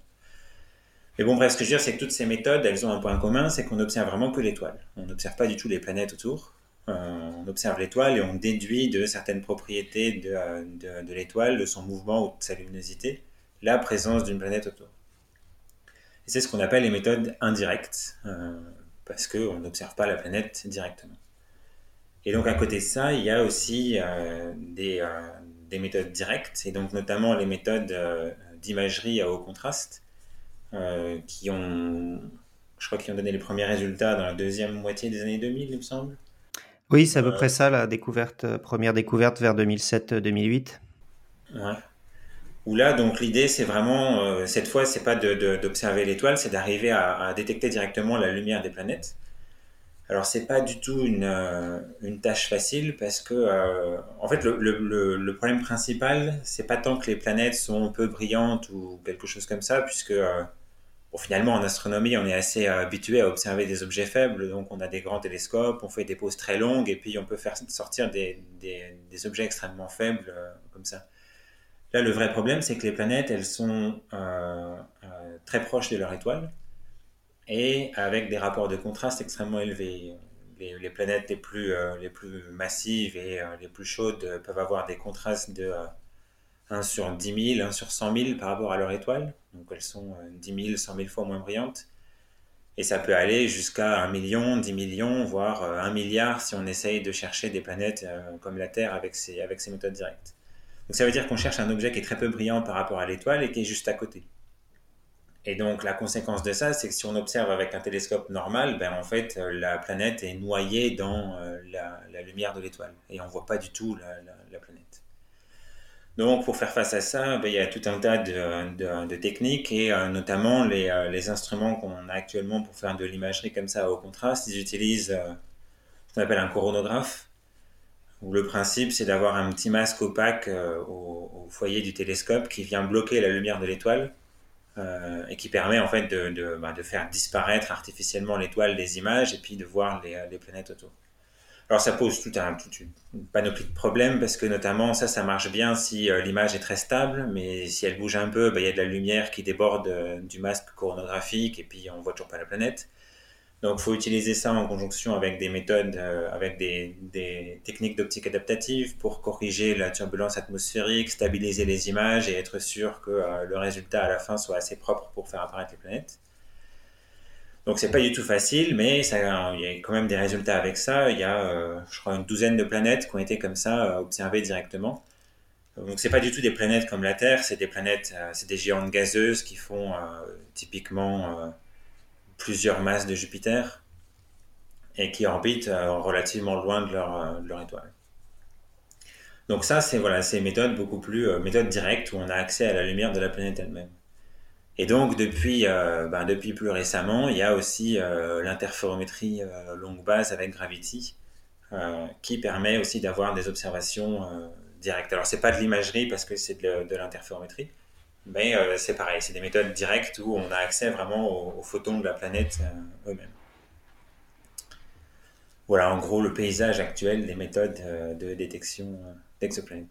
Mais bon, bref, ce que je veux dire, c'est que toutes ces méthodes, elles ont un point commun, c'est qu'on n'observe vraiment que l'étoile. On n'observe pas du tout les planètes autour. On observe l'étoile et on déduit de certaines propriétés de l'étoile, de son mouvement ou de sa luminosité, la présence d'une planète autour. Et c'est ce qu'on appelle les méthodes indirectes, parce qu'on n'observe pas la planète directement. Et donc, à côté de ça, il y a aussi des méthodes directes, et donc notamment les méthodes d'imagerie à haut contraste, qui ont donné les premiers résultats dans la deuxième moitié des années 2000, il me semble. Oui, c'est à peu près ça, la première découverte vers 2007-2008. Ouais. Où là, donc, l'idée, c'est vraiment, cette fois, c'est pas d'observer l'étoile, c'est d'arriver à détecter directement la lumière des planètes. Alors, c'est pas du tout une tâche facile parce que, en fait, le problème principal, c'est pas tant que les planètes sont peu brillantes ou quelque chose comme ça, puisque, finalement, en astronomie, on est assez habitué à observer des objets faibles, donc on a des grands télescopes, on fait des pauses très longues, et puis on peut faire sortir des objets extrêmement faibles, comme ça. Là, le vrai problème, c'est que les planètes, elles sont très proches de leur étoile, et avec des rapports de contraste extrêmement élevés. Les planètes les plus massives et les plus chaudes peuvent avoir des contrastes de 1 sur 10 000, 1 sur 100 000 par rapport à leur étoile. Donc elles sont 10 000, 100 000 fois moins brillantes. Et ça peut aller jusqu'à 1 million, 10 millions, voire 1 milliard si on essaye de chercher des planètes comme la Terre avec ses méthodes directes. Donc ça veut dire qu'on cherche un objet qui est très peu brillant par rapport à l'étoile et qui est juste à côté. Et donc, la conséquence de ça, c'est que si on observe avec un télescope normal, en fait, la planète est noyée dans la lumière de l'étoile. Et on ne voit pas du tout la planète. Donc, pour faire face à ça, il y a tout un tas de techniques. Et notamment, les instruments qu'on a actuellement pour faire de l'imagerie comme ça, au contraste, ils utilisent ce qu'on appelle un coronographe. Où le principe, c'est d'avoir un petit masque opaque au foyer du télescope qui vient bloquer la lumière de l'étoile. Et qui permet en fait de faire disparaître artificiellement l'étoile des images et puis de voir les planètes autour. Alors ça pose toute une panoplie de problèmes parce que notamment ça marche bien si l'image est très stable, mais si elle bouge un peu, il y a de la lumière qui déborde du masque coronographique et puis on ne voit toujours pas la planète. Donc il faut utiliser ça en conjonction avec des méthodes, avec des techniques d'optique adaptative pour corriger la turbulence atmosphérique, stabiliser les images et être sûr que le résultat à la fin soit assez propre pour faire apparaître les planètes. Donc c'est pas du tout facile, mais il y a quand même des résultats avec ça. Il y a, je crois, une douzaine de planètes qui ont été comme ça observées directement. Donc c'est pas du tout des planètes comme la Terre, c'est des planètes, c'est des géantes gazeuses qui font typiquement plusieurs masses de Jupiter et qui orbitent relativement loin de leur étoile. Donc ça, c'est une méthode beaucoup plus méthode directe où on a accès à la lumière de la planète elle-même. Et donc, depuis plus récemment, il y a aussi l'interférométrie longue base avec Gravity qui permet aussi d'avoir des observations directes. Alors, ce n'est pas de l'imagerie parce que c'est de l'interférométrie, mais c'est pareil, c'est des méthodes directes où on a accès vraiment aux photons de la planète eux-mêmes. Voilà, en gros, le paysage actuel des méthodes de détection d'exoplanètes.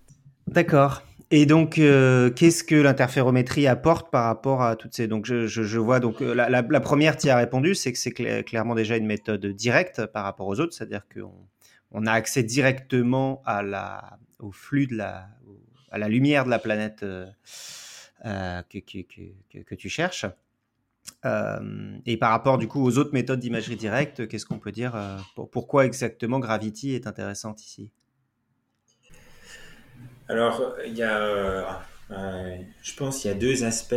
D'accord. Et donc, qu'est-ce que l'interférométrie apporte par rapport à toutes ces... Donc, je vois, donc, la première, tu y as répondu, c'est que c'est clairement déjà une méthode directe par rapport aux autres, c'est-à-dire qu'on a accès directement au flux à la lumière de la planète que tu cherches. Et par rapport, du coup, aux autres méthodes d'imagerie directe, qu'est-ce qu'on peut dire pourquoi exactement Gravity est intéressante ici ? Alors, je pense qu'il y a deux aspects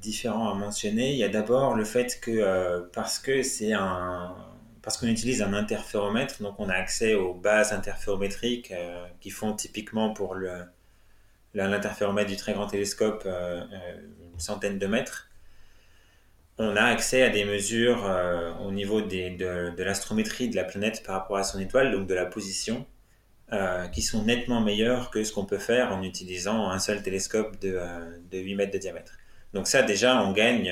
différents à mentionner. Il y a d'abord le fait que, parce qu'on utilise un interféromètre, donc on a accès aux bases interférométriques qui font typiquement pour l'interféromètre du très grand télescope une centaine de mètres. On a accès à des mesures au niveau de l'astrométrie de la planète par rapport à son étoile, donc de la position. Qui sont nettement meilleurs que ce qu'on peut faire en utilisant un seul télescope de 8 mètres de diamètre. Donc ça, déjà, on gagne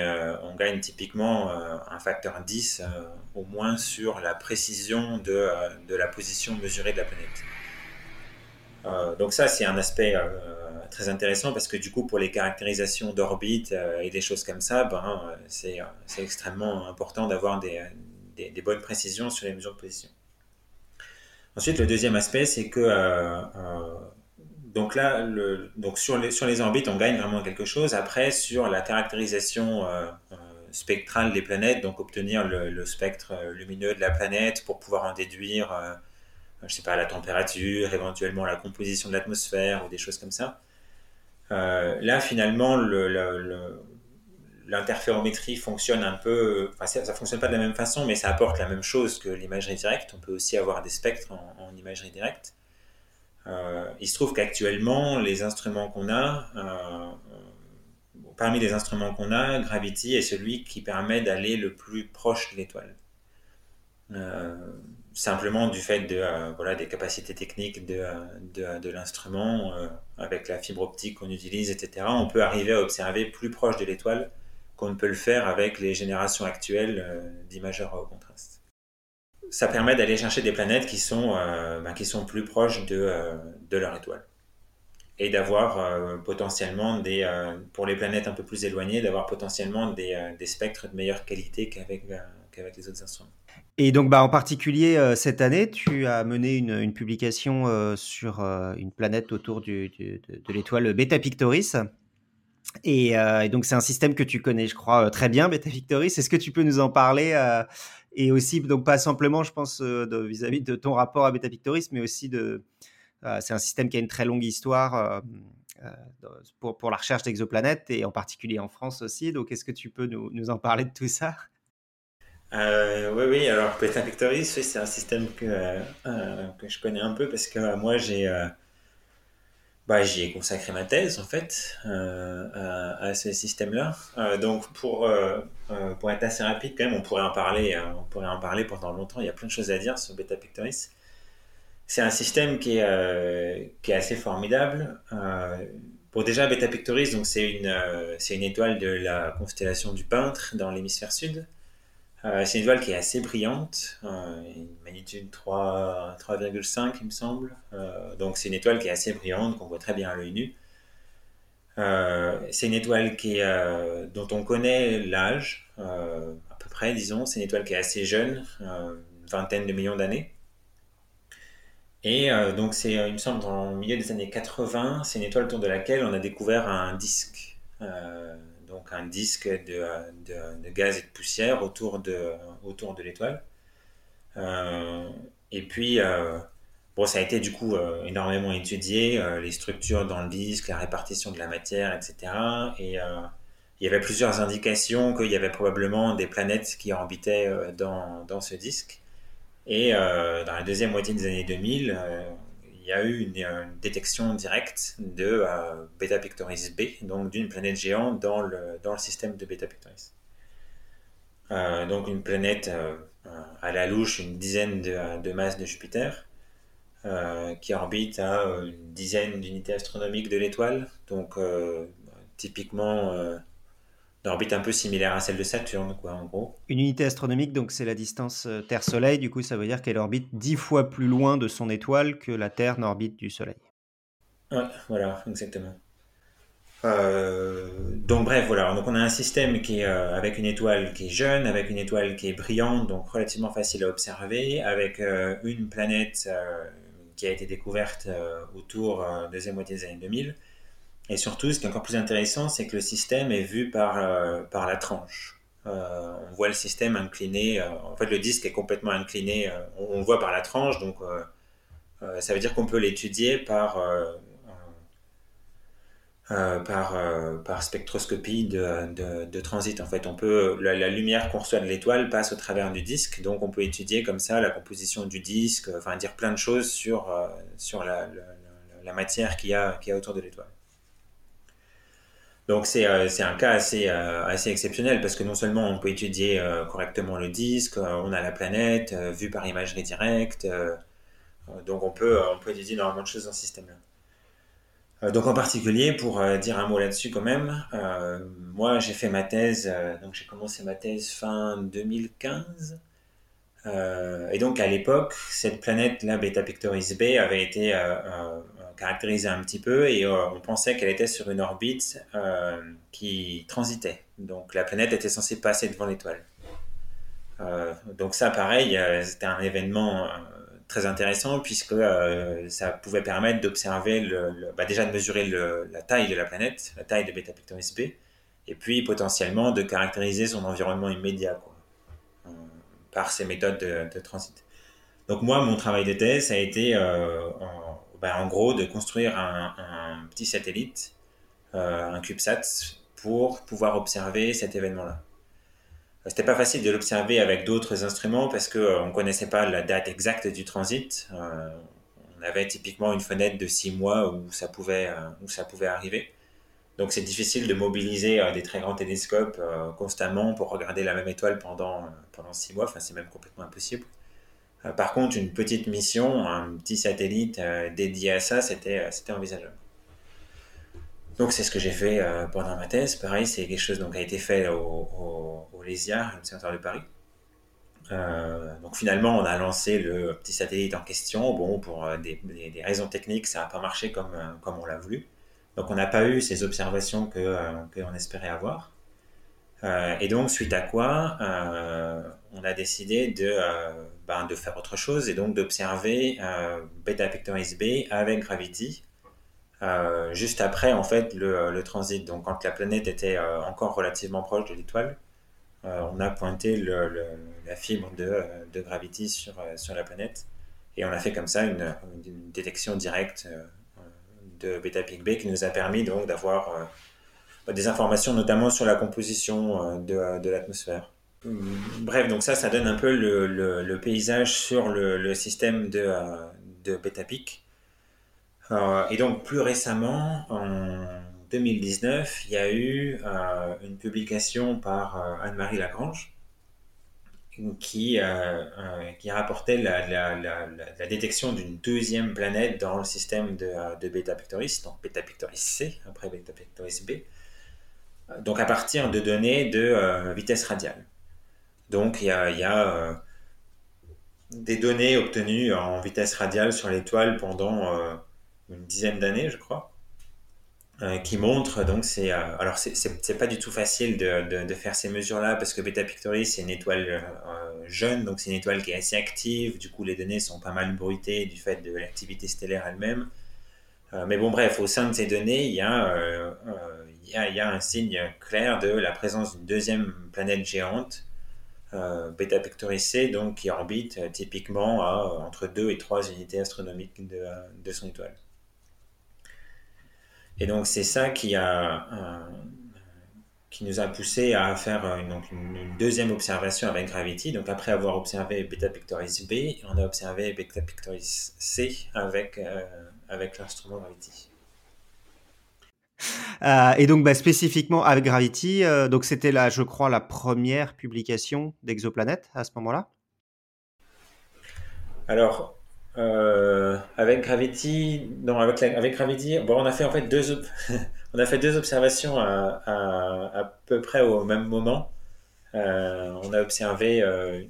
typiquement un facteur 10 au moins sur la précision de la position mesurée de la planète. Donc ça, c'est un aspect très intéressant parce que du coup, pour les caractérisations d'orbite et des choses comme ça, c'est extrêmement important d'avoir des bonnes précisions sur les mesures de position. Ensuite, le deuxième aspect, c'est que sur les orbites, on gagne vraiment quelque chose. Après, sur la caractérisation spectrale des planètes, donc obtenir le spectre lumineux de la planète pour pouvoir en déduire, la température, éventuellement la composition de l'atmosphère ou des choses comme ça. Là, finalement, l'interférométrie fonctionne un peu... Enfin, ça ne fonctionne pas de la même façon, mais ça apporte la même chose que l'imagerie directe. On peut aussi avoir des spectres en imagerie directe. Il se trouve qu'actuellement, les instruments qu'on a... parmi les instruments qu'on a, Gravity est celui qui permet d'aller le plus proche de l'étoile. Simplement du fait des capacités techniques de l'instrument, avec la fibre optique qu'on utilise, etc. On peut arriver à observer plus proche de l'étoile qu'on ne peut le faire avec les générations actuelles d'imageurs à haut contraste. Ça permet d'aller chercher des planètes qui sont plus proches de leur étoile et d'avoir potentiellement pour les planètes un peu plus éloignées, d'avoir potentiellement des spectres de meilleure qualité qu'avec les autres instruments. Et donc, en particulier, cette année, tu as mené une publication sur une planète autour de l'étoile Beta Pictoris. Et donc, c'est un système que tu connais, je crois, très bien, Beta Pictoris. Est-ce que tu peux nous en parler et aussi, donc pas simplement, je pense, vis-à-vis de ton rapport à Beta Pictoris, mais aussi c'est un système qui a une très longue histoire pour la recherche d'exoplanètes et en particulier en France aussi. Donc, est-ce que tu peux nous en parler de tout ça ? Oui, alors Beta Pictoris, c'est un système que je connais un peu parce que moi j'y ai consacré ma thèse en fait à ce système-là. Donc pour être assez rapide quand même, on pourrait en parler pendant longtemps, il y a plein de choses à dire sur Beta Pictoris. C'est un système qui est assez formidable. Bon, déjà Beta Pictoris, donc c'est une étoile de la constellation du Peintre dans l'hémisphère sud. C'est une étoile qui est assez brillante, une magnitude 3,5 il me semble. Donc c'est une étoile qui est assez brillante, qu'on voit très bien à l'œil nu. C'est une étoile qui est, dont on connaît l'âge, à peu près, disons. C'est une étoile qui est assez jeune, une vingtaine de millions d'années. Et donc c'est, il me semble, dans le milieu des années 80, c'est une étoile autour de laquelle on a découvert un disque. Donc un disque de gaz et de poussière autour de l'étoile. Et puis, ça a été du coup énormément étudié, les structures dans le disque, la répartition de la matière, etc. Et il y avait plusieurs indications qu'il y avait probablement des planètes qui orbitaient dans ce disque. Et dans la deuxième moitié des années 2000, il y a eu une détection directe de Beta Pictoris B, donc d'une planète géante dans le système de Beta Pictoris. Donc une planète à la louche, une dizaine de masses de Jupiter, qui orbite à une dizaine d'unités astronomiques de l'étoile, donc typiquement d'orbite un peu similaire à celle de Saturne, quoi, en gros. Une unité astronomique, donc c'est la distance Terre-Soleil, du coup ça veut dire qu'elle orbite 10 fois plus loin de son étoile que la Terre n'orbite du Soleil. Ouais, voilà, exactement. Donc bref, voilà, donc on a un système qui est avec une étoile qui est jeune, avec une étoile qui est brillante, donc relativement facile à observer, avec une planète qui a été découverte autour deuxième moitié des années 2000, Et surtout, ce qui est encore plus intéressant, c'est que le système est vu par la tranche. On voit le système incliné. En fait, le disque est complètement incliné. On le voit par la tranche, donc ça veut dire qu'on peut l'étudier par spectroscopie de transit. En fait, on peut la lumière qu'on reçoit de l'étoile passe au travers du disque, donc on peut étudier comme ça la composition du disque. Enfin, dire plein de choses sur la matière qu'il y a autour de l'étoile. Donc c'est un cas assez exceptionnel parce que non seulement on peut étudier correctement le disque, on a la planète vue par imagerie directe, donc on peut étudier énormément de choses dans ce système-là. Donc en particulier, pour dire un mot là-dessus quand même, moi j'ai fait ma thèse, donc j'ai commencé ma thèse fin 2015, et donc à l'époque, cette planète-là, Beta Pictoris B, avait été caractérisée un petit peu et on pensait qu'elle était sur une orbite qui transitait. Donc la planète était censée passer devant l'étoile. Donc ça, pareil, c'était un événement très intéressant puisque ça pouvait permettre d'observer, déjà de mesurer la taille de la planète, la taille de Beta Pictoris B, et puis potentiellement de caractériser son environnement immédiat, quoi, par ces méthodes de transit. Donc moi, mon travail de thèse, ça a été en gros de construire un petit satellite, un CubeSat, pour pouvoir observer cet événement-là. C'était pas facile de l'observer avec d'autres instruments parce qu'on ne connaissait pas la date exacte du transit. On avait typiquement une fenêtre de 6 mois où ça pouvait arriver. Donc c'est difficile de mobiliser des très grands télescopes constamment pour regarder la même étoile pendant 6 mois. Enfin, c'est même complètement impossible. Par contre, une petite mission, un petit satellite dédié à ça, c'était envisageable. Donc c'est ce que j'ai fait pendant ma thèse. Pareil, c'est quelque chose qui a été fait au LESIA, l'Observatoire de Paris. Donc finalement, on a lancé le petit satellite en question. Bon, pour des raisons techniques, ça n'a pas marché comme on l'a voulu. Donc on n'a pas eu ces observations qu'on espérait avoir. Et donc suite à quoi, on a décidé de faire autre chose et donc d'observer Beta Pictoris B avec Gravity juste après en fait le transit. Donc quand la planète était encore relativement proche de l'étoile, on a pointé la fibre de Gravity sur la planète et on a fait comme ça une détection directe de Beta Pic B qui nous a permis donc d'avoir des informations notamment sur la composition de l'atmosphère. Bref, donc ça donne un peu le paysage sur le système de Beta Pic. Et donc plus récemment, en 2019, il y a eu une publication par Anne-Marie Lagrange qui rapportait la détection d'une deuxième planète dans le système de Beta Pictoris, donc Beta Pictoris C, après Beta Pictoris B, donc à partir de données de vitesse radiale. Donc, il y a des données obtenues en vitesse radiale sur l'étoile pendant une dizaine d'années, je crois, qui montrent, donc c'est pas du tout facile de faire ces mesures-là, parce que Beta Pictoris, c'est une étoile jeune, donc c'est une étoile qui est assez active, du coup les données sont pas mal bruitées du fait de l'activité stellaire elle-même. Mais bon, bref, au sein de ces données, il y a un signe clair de la présence d'une deuxième planète géante, Beta Pictoris C, donc qui orbite typiquement à entre 2 et 3 unités astronomiques de son étoile. Et donc c'est ça qui nous a poussé à faire une deuxième observation avec Gravity. Donc après avoir observé Beta Pictoris B, on a observé Beta Pictoris C avec l'instrument Gravity. Et donc spécifiquement avec Gravity, donc c'était je crois la première publication d'exoplanètes à ce moment-là. Alors avec Gravity, on a fait en fait deux observations à peu près au même moment. On a observé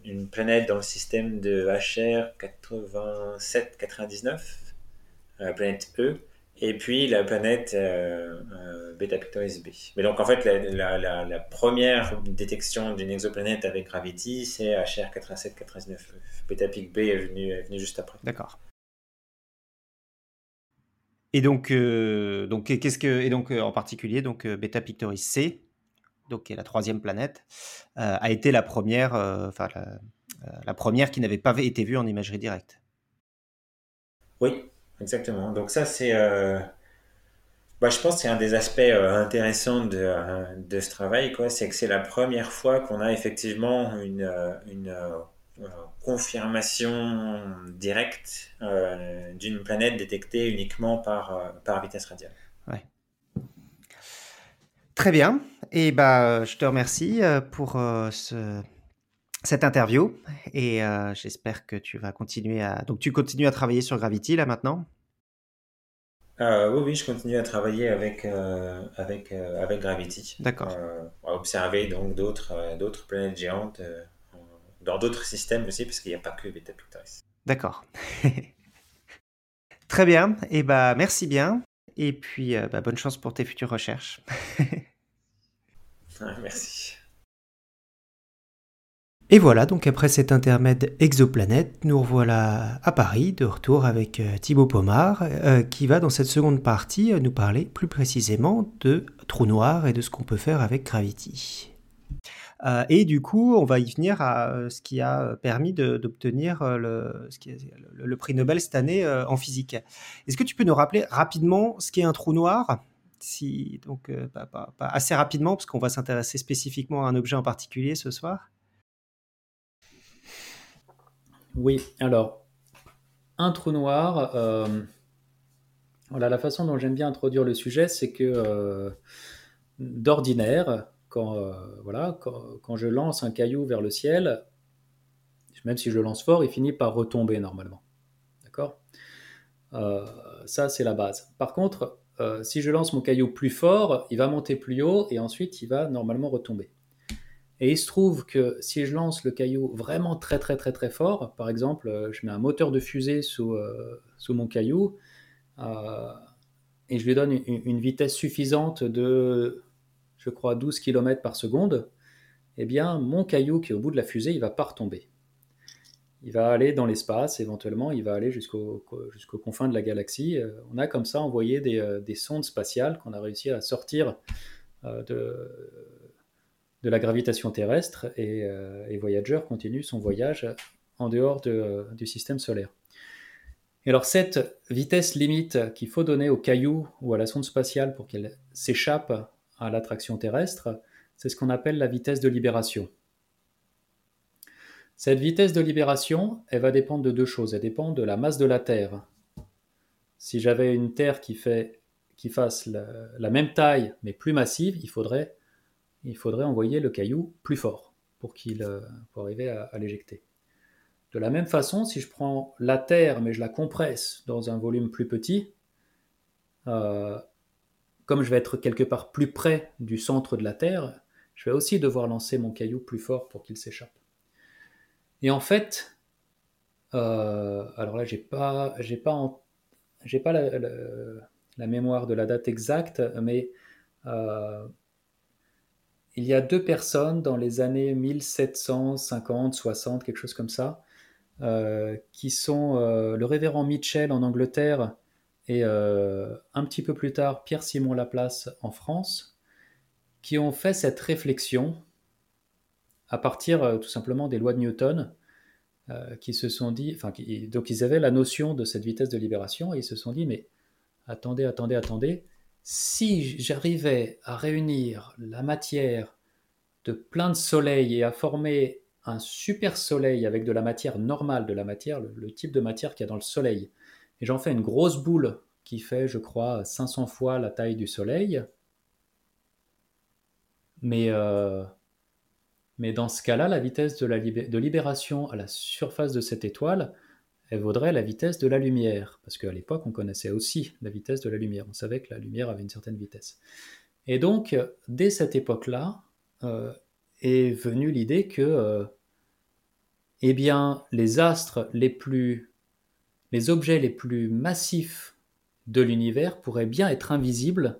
une planète dans le système de HR 8799, planète E, et puis la planète Beta Pictoris B. Mais donc en fait la première détection d'une exoplanète avec Gravity, c'est HR 8799e. Beta Pic B est venu juste après. D'accord. Et donc en particulier donc Beta Pictoris C, donc qui est la troisième planète, a été la première, la première qui n'avait pas été vue en imagerie directe. Oui. Exactement. Donc ça, c'est... je pense que c'est un des aspects intéressants de ce travail, quoi. C'est que c'est la première fois qu'on a effectivement une confirmation directe d'une planète détectée uniquement par vitesse radiale. Ouais. Très bien. Et je te remercie pour cette interview, et j'espère que tu vas continuer à travailler sur Gravity là maintenant. Oui, je continue à travailler avec Gravity. D'accord. À observer donc d'autres planètes géantes dans d'autres systèmes aussi, parce qu'il n'y a pas que Beta Pictoris. D'accord. Très bien. Et merci bien. Et puis bonne chance pour tes futures recherches. Merci. Et voilà, donc après cet intermède exoplanète, nous revoilà à Paris, de retour avec Thibaut Pomard, qui va dans cette seconde partie nous parler plus précisément de trous noirs et de ce qu'on peut faire avec Gravity. Et du coup, on va y venir à ce qui a permis d'obtenir le prix Nobel cette année en physique. Est-ce que tu peux nous rappeler rapidement ce qu'est un trou noir ? Assez rapidement, parce qu'on va s'intéresser spécifiquement à un objet en particulier ce soir. Oui, alors, un trou noir, la façon dont j'aime bien introduire le sujet, c'est que d'ordinaire, quand je lance un caillou vers le ciel, même si je le lance fort, il finit par retomber normalement. D'accord ? Ça, c'est la base. Par contre, si je lance mon caillou plus fort, il va monter plus haut et ensuite, il va normalement retomber. Et il se trouve que si je lance le caillou vraiment très très très très fort, par exemple, je mets un moteur de fusée sous mon caillou et je lui donne une vitesse suffisante de, je crois, 12 km par seconde, eh bien, mon caillou qui est au bout de la fusée, il ne va pas retomber. Il va aller dans l'espace, éventuellement, il va aller jusqu'aux confins de la galaxie. On a comme ça envoyé des sondes spatiales qu'on a réussi à sortir de la gravitation terrestre, et Voyager continue son voyage en dehors du système solaire. Et alors cette vitesse limite qu'il faut donner au caillou ou à la sonde spatiale pour qu'elle s'échappe à l'attraction terrestre, c'est ce qu'on appelle la vitesse de libération. Cette vitesse de libération, elle va dépendre de deux choses. Elle dépend de la masse de la Terre. Si j'avais une Terre qui fasse la même taille mais plus massive, il faudrait envoyer le caillou plus fort pour arriver à l'éjecter. De la même façon, si je prends la Terre, mais je la compresse dans un volume plus petit, comme je vais être quelque part plus près du centre de la Terre, je vais aussi devoir lancer mon caillou plus fort pour qu'il s'échappe. Et en fait, alors là, j'ai pas la mémoire de la date exacte, mais il y a deux personnes dans les années 1750, 60, quelque chose comme ça, qui sont le révérend Mitchell en Angleterre et un petit peu plus tard Pierre-Simon Laplace en France, qui ont fait cette réflexion à partir tout simplement des lois de Newton, qui se sont dit, donc ils avaient la notion de cette vitesse de libération et ils se sont dit, mais attendez, si j'arrivais à réunir la matière de plein de soleils et à former un super soleil avec de la matière normale, de la matière, le type de matière qu'il y a dans le soleil, et j'en fais une grosse boule qui fait, je crois, 500 fois la taille du soleil, mais dans ce cas-là, la vitesse de libération à la surface de cette étoile, elle vaudrait la vitesse de la lumière, parce qu'à l'époque, on connaissait aussi la vitesse de la lumière, on savait que la lumière avait une certaine vitesse. Et donc, dès cette époque-là, est venue l'idée que les astres les objets les plus massifs de l'univers pourraient bien être invisibles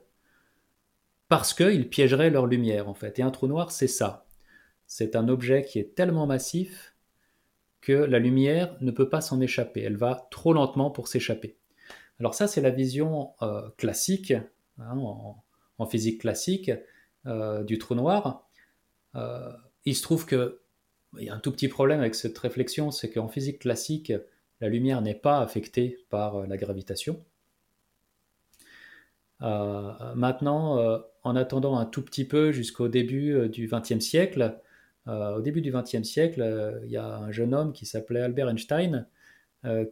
parce qu'ils piégeraient leur lumière, en fait. Et un trou noir, c'est ça. C'est un objet qui est tellement massif que la lumière ne peut pas s'en échapper. Elle va trop lentement pour s'échapper. Alors ça, c'est la vision classique, hein, en physique classique, du trou noir. Il se trouve qu'il y a un tout petit problème avec cette réflexion, c'est qu'en physique classique, la lumière n'est pas affectée par la gravitation. Maintenant, en attendant un tout petit peu jusqu'au début du XXe siècle, il y a un jeune homme qui s'appelait Albert Einstein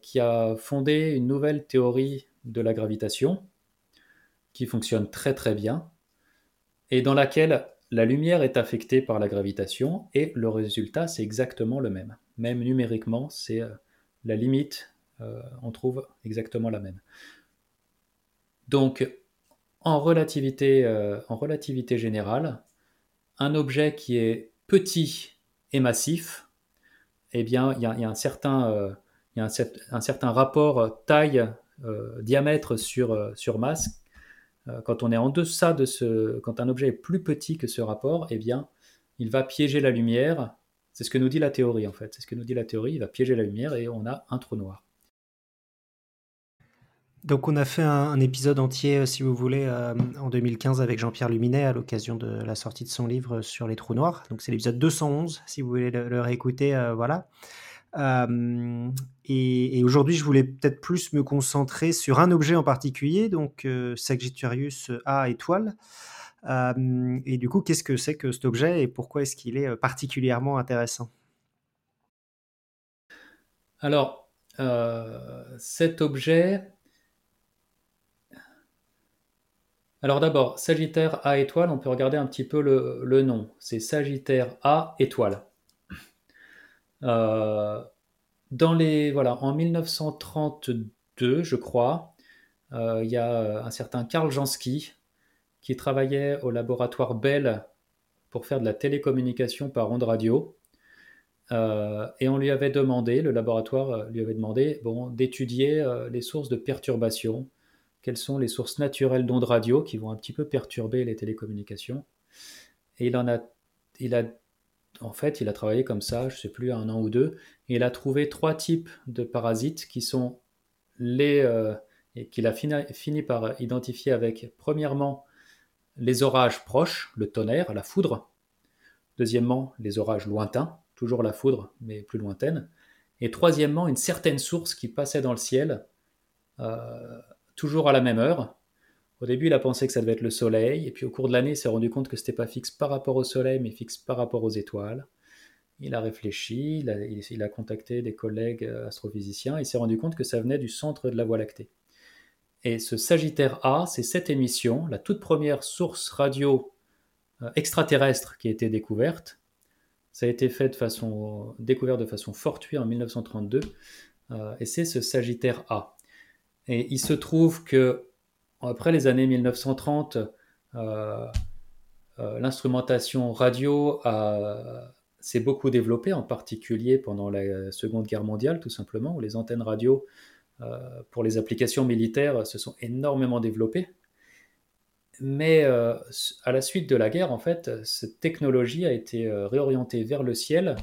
qui a fondé une nouvelle théorie de la gravitation qui fonctionne très très bien et dans laquelle la lumière est affectée par la gravitation et le résultat c'est exactement le même. Même numériquement, c'est la limite, on trouve exactement la même. Donc en relativité générale, un objet qui est petit et massif, eh bien, il y a un certain rapport taille-diamètre sur masse. Quand on est en deçà de quand un objet est plus petit que ce rapport, eh bien, il va piéger la lumière. C'est ce que nous dit la théorie, en fait. Il va piéger la lumière et on a un trou noir. Donc on a fait un épisode entier, si vous voulez, en 2015 avec Jean-Pierre Luminet à l'occasion de la sortie de son livre sur les trous noirs. Donc c'est l'épisode 211, si vous voulez le réécouter, voilà. Et aujourd'hui, je voulais peut-être plus me concentrer sur un objet en particulier, donc Sagittarius A* étoile. Et du coup, qu'est-ce que c'est que cet objet et pourquoi est-ce qu'il est particulièrement intéressant ? Alors, cet objet... Alors d'abord, Sagittaire A étoile, on peut regarder un petit peu le nom. C'est Sagittaire A étoile. En 1932, je crois, il y a un certain Karl Jansky qui travaillait au laboratoire Bell pour faire de la télécommunication par ondes radio. Et on lui avait demandé, le laboratoire lui avait demandé d'étudier les sources de perturbation. Quelles sont les sources naturelles d'ondes radio qui vont un petit peu perturber les télécommunications. Et il a travaillé comme ça, je ne sais plus, 1 an ou 2, et il a trouvé 3 types de parasites qui sont et qu'il a fini par identifier avec, premièrement, les orages proches, le tonnerre, la foudre. Deuxièmement, les orages lointains, toujours la foudre, mais plus lointaine. Et troisièmement, une certaine source qui passait dans le ciel, toujours à la même heure. Au début, il a pensé que ça devait être le soleil, et puis au cours de l'année, il s'est rendu compte que ce n'était pas fixe par rapport au soleil, mais fixe par rapport aux étoiles. Il a réfléchi, il a contacté des collègues astrophysiciens, il s'est rendu compte que ça venait du centre de la Voie lactée. Et ce Sagittaire A, c'est cette émission, la toute première source radio extraterrestre qui a été découverte. Ça a été découvert de façon fortuite en 1932, et c'est ce Sagittaire A. Et il se trouve que, après les années 1930, l'instrumentation radio s'est beaucoup développé, en particulier pendant la Seconde Guerre mondiale, tout simplement, où les antennes radio pour les applications militaires se sont énormément développées. Mais à la suite de la guerre, en fait, cette technologie a été réorientée vers le ciel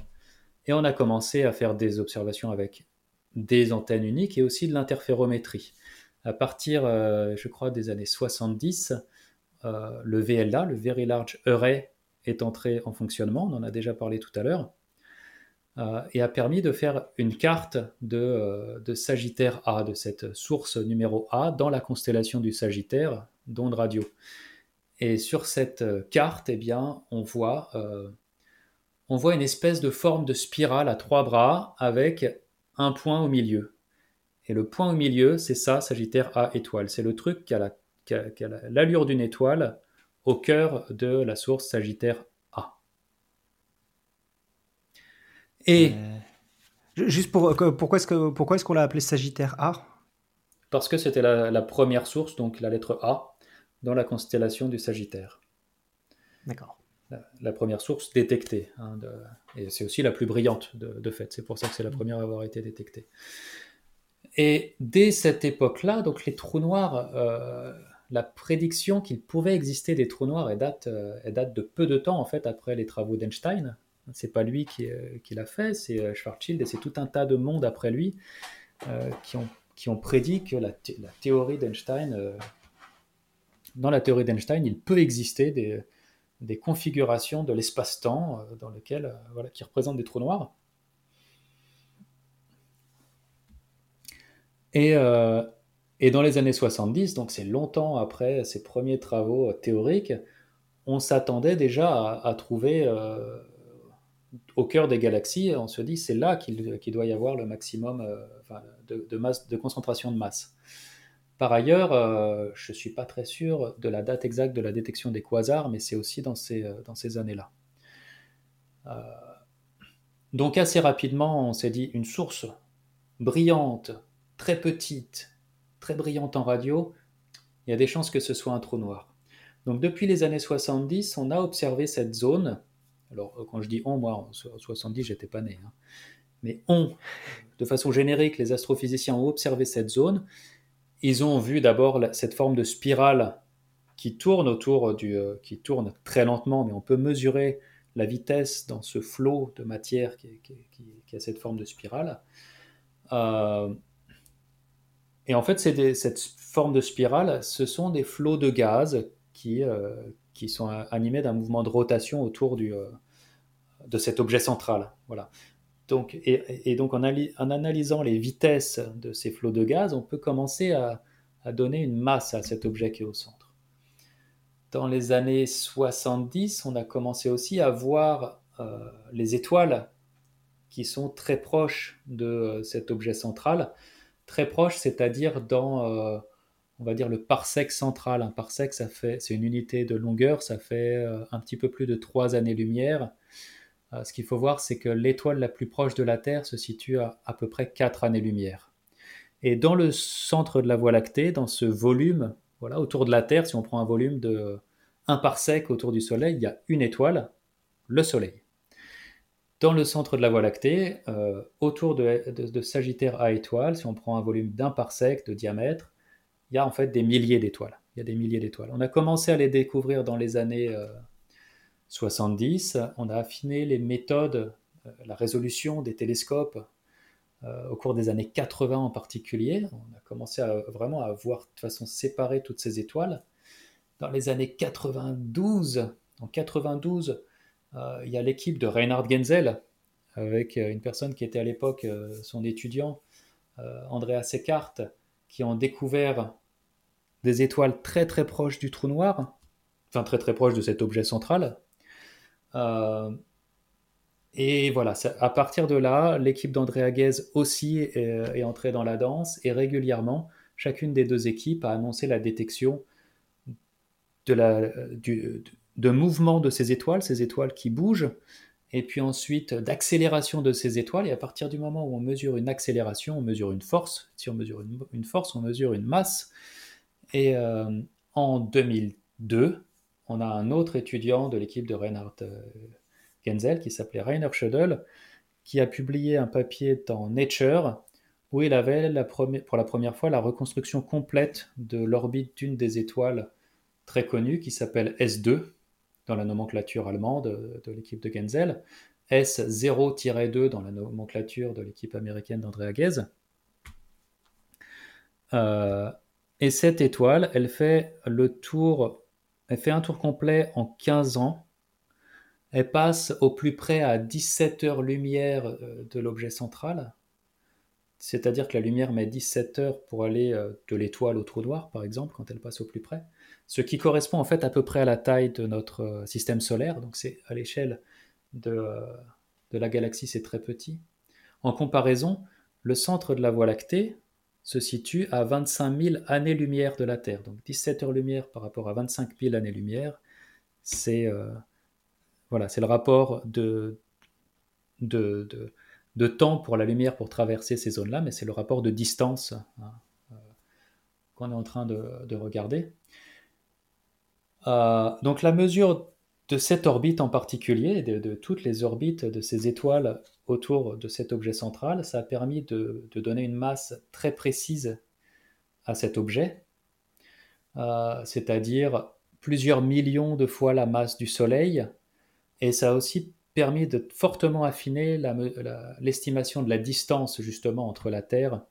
et on a commencé à faire des observations avec des antennes uniques et aussi de l'interférométrie. À partir, je crois, des années 70, le VLA, le Very Large Array, est entré en fonctionnement, on en a déjà parlé tout à l'heure, et a permis de faire une carte de Sagittaire A, de cette source numéro A dans la constellation du Sagittaire d'ondes radio. Et sur cette carte, eh bien, on voit une espèce de forme de spirale à trois bras avec un point au milieu. Et le point au milieu, c'est ça, Sagittaire A étoile. C'est le truc qui a l'allure d'une étoile au cœur de la source Sagittaire A. Et juste pourquoi est-ce qu'on l'a appelé Sagittaire A ? Parce que c'était la première source, donc la lettre A, dans la constellation du Sagittaire. D'accord. La première source détectée, et c'est aussi la plus brillante de fait. C'est pour ça que c'est la première à avoir été détectée. Et dès cette époque-là, donc les trous noirs. La prédiction qu'il pouvait exister des trous noirs elle date de peu de temps, en fait, après les travaux d'Einstein. C'est pas lui qui l'a fait, c'est Schwarzschild, et c'est tout un tas de mondes après lui qui ont prédit que la théorie d'Einstein, dans la théorie d'Einstein, il peut exister des configurations de l'espace-temps dans lequel, qui représentent des trous noirs. Et dans les années 70, donc c'est longtemps après ces premiers travaux théoriques, on s'attendait déjà à trouver au cœur des galaxies, on se dit c'est là qu'il doit y avoir le maximum de concentration de masse. Par ailleurs, je ne suis pas très sûr de la date exacte de la détection des quasars, mais c'est aussi dans ces années-là. Donc assez rapidement, on s'est dit une source brillante, très petite, très brillante en radio, il y a des chances que ce soit un trou noir. Donc depuis les années 70, on a observé cette zone. Alors quand je dis on, moi en 70 j'étais pas né, mais de façon générique, les astrophysiciens ont observé cette zone. Ils ont vu d'abord cette forme de spirale qui tourne très lentement, mais on peut mesurer la vitesse dans ce flot de matière qui a cette forme de spirale. Et en fait, cette forme de spirale, ce sont des flots de gaz qui sont animés d'un mouvement de rotation autour de cet objet central. Voilà. Donc, donc en analysant les vitesses de ces flots de gaz, on peut commencer à donner une masse à cet objet qui est au centre. Dans les années 70, on a commencé aussi à voir les étoiles qui sont très proches de cet objet central. Très proche, c'est-à-dire dans, on va dire, le parsec central. Un parsec, c'est une unité de longueur, ça fait un petit peu plus de 3 années-lumière. Ce qu'il faut voir, c'est que l'étoile la plus proche de la Terre se situe à peu près 4 années-lumière. Et dans le centre de la Voie lactée, dans ce volume, voilà, autour de la Terre, si on prend un volume de 1 parsec autour du Soleil, il y a une étoile, le Soleil. Dans le centre de la Voie lactée, autour de Sagittaire A étoile, si on prend un volume d'un parsec de diamètre, il y a en fait des milliers d'étoiles. Il y a des milliers d'étoiles. On a commencé à les découvrir dans les années 70. On a affiné les méthodes, la résolution des télescopes au cours des années 80 en particulier. On a commencé vraiment à voir de façon séparée toutes ces étoiles. Dans les années 92, il y a l'équipe de Reinhard Genzel, avec une personne qui était à l'époque son étudiant, Andrea Ghez, qui ont découvert des étoiles très très proches du trou noir, enfin très très proches de cet objet central. Et voilà, à partir de là, l'équipe d'Andrea Ghez aussi est entrée dans la danse, et régulièrement, chacune des deux équipes a annoncé la détection de mouvement de ces étoiles qui bougent, et puis ensuite d'accélération de ces étoiles. Et à partir du moment où on mesure une accélération, on mesure une force. Si on mesure une force, on mesure une masse. Et en 2002, on a un autre étudiant de l'équipe de Reinhard Genzel, qui s'appelait Rainer Schödel, qui a publié un papier dans Nature où il avait pour la première fois la reconstruction complète de l'orbite d'une des étoiles très connues qui s'appelle S2 dans la nomenclature allemande de l'équipe de Genzel, S0-2 dans la nomenclature de l'équipe américaine d'Andrea Ghez. Et cette étoile, elle fait un tour complet en 15 ans. Elle passe au plus près à 17 heures-lumière de l'objet central. C'est-à-dire que la lumière met 17 heures pour aller de l'étoile au trou noir, par exemple, quand elle passe au plus près. Ce qui correspond en fait à peu près à la taille de notre système solaire. Donc c'est à l'échelle de la galaxie, c'est très petit. En comparaison, le centre de la Voie lactée se situe à 25 000 années-lumière de la Terre. Donc 17 heures-lumière par rapport à 25 000 années-lumière, c'est le rapport de temps pour la lumière pour traverser ces zones-là, mais c'est le rapport de distance qu'on est en train de regarder. Donc la mesure de cette orbite en particulier, de toutes les orbites de ces étoiles autour de cet objet central, ça a permis de donner une masse très précise à cet objet, c'est-à-dire plusieurs millions de fois la masse du Soleil, et ça a aussi permis de fortement affiner l'estimation de la distance justement entre la Terre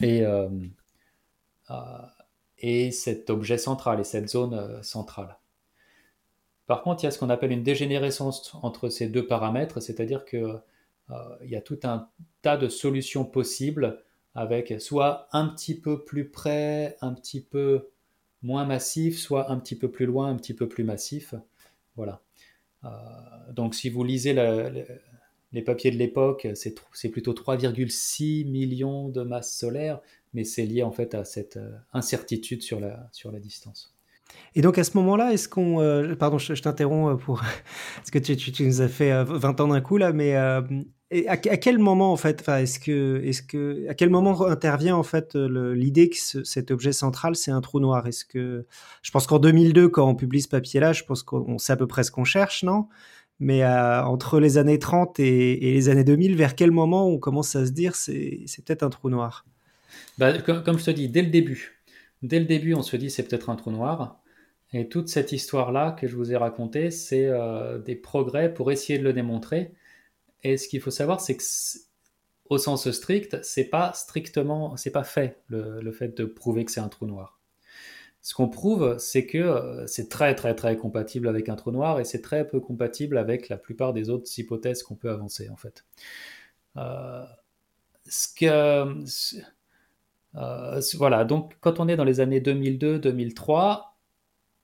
et cet objet central et cette zone centrale. Par contre, il y a ce qu'on appelle une dégénérescence entre ces deux paramètres, c'est-à-dire qu'il y a tout un tas de solutions possibles avec soit un petit peu plus près, un petit peu moins massif, soit un petit peu plus loin, un petit peu plus massif. Voilà. Donc si vous lisez les papiers de l'époque, c'est plutôt 3,6 millions de masses solaires, mais c'est lié en fait à cette incertitude sur la distance. Et donc à ce moment-là, est-ce qu'on... pardon, je t'interromps pour... parce que tu nous as fait 20 ans d'un coup là, mais à quel moment en fait, à quel moment intervient en fait l'idée que cet objet central c'est un trou noir? Est-ce que... Je pense qu'en 2002, quand on publie ce papier-là, je pense qu'on sait à peu près ce qu'on cherche, non? Mais entre les années 30 et les années 2000, vers quel moment on commence à se dire c'est peut-être un trou noir? Comme je te dis, dès le début. Dès le début, on se dit c'est peut-être un trou noir. Et toute cette histoire-là que je vous ai racontée, c'est des progrès pour essayer de le démontrer. Et ce qu'il faut savoir, c'est que, au sens strict, c'est pas fait, le fait de prouver que c'est un trou noir. Ce qu'on prouve, c'est que c'est très très très compatible avec un trou noir et c'est très peu compatible avec la plupart des autres hypothèses qu'on peut avancer en fait. Donc quand on est dans les années 2002-2003,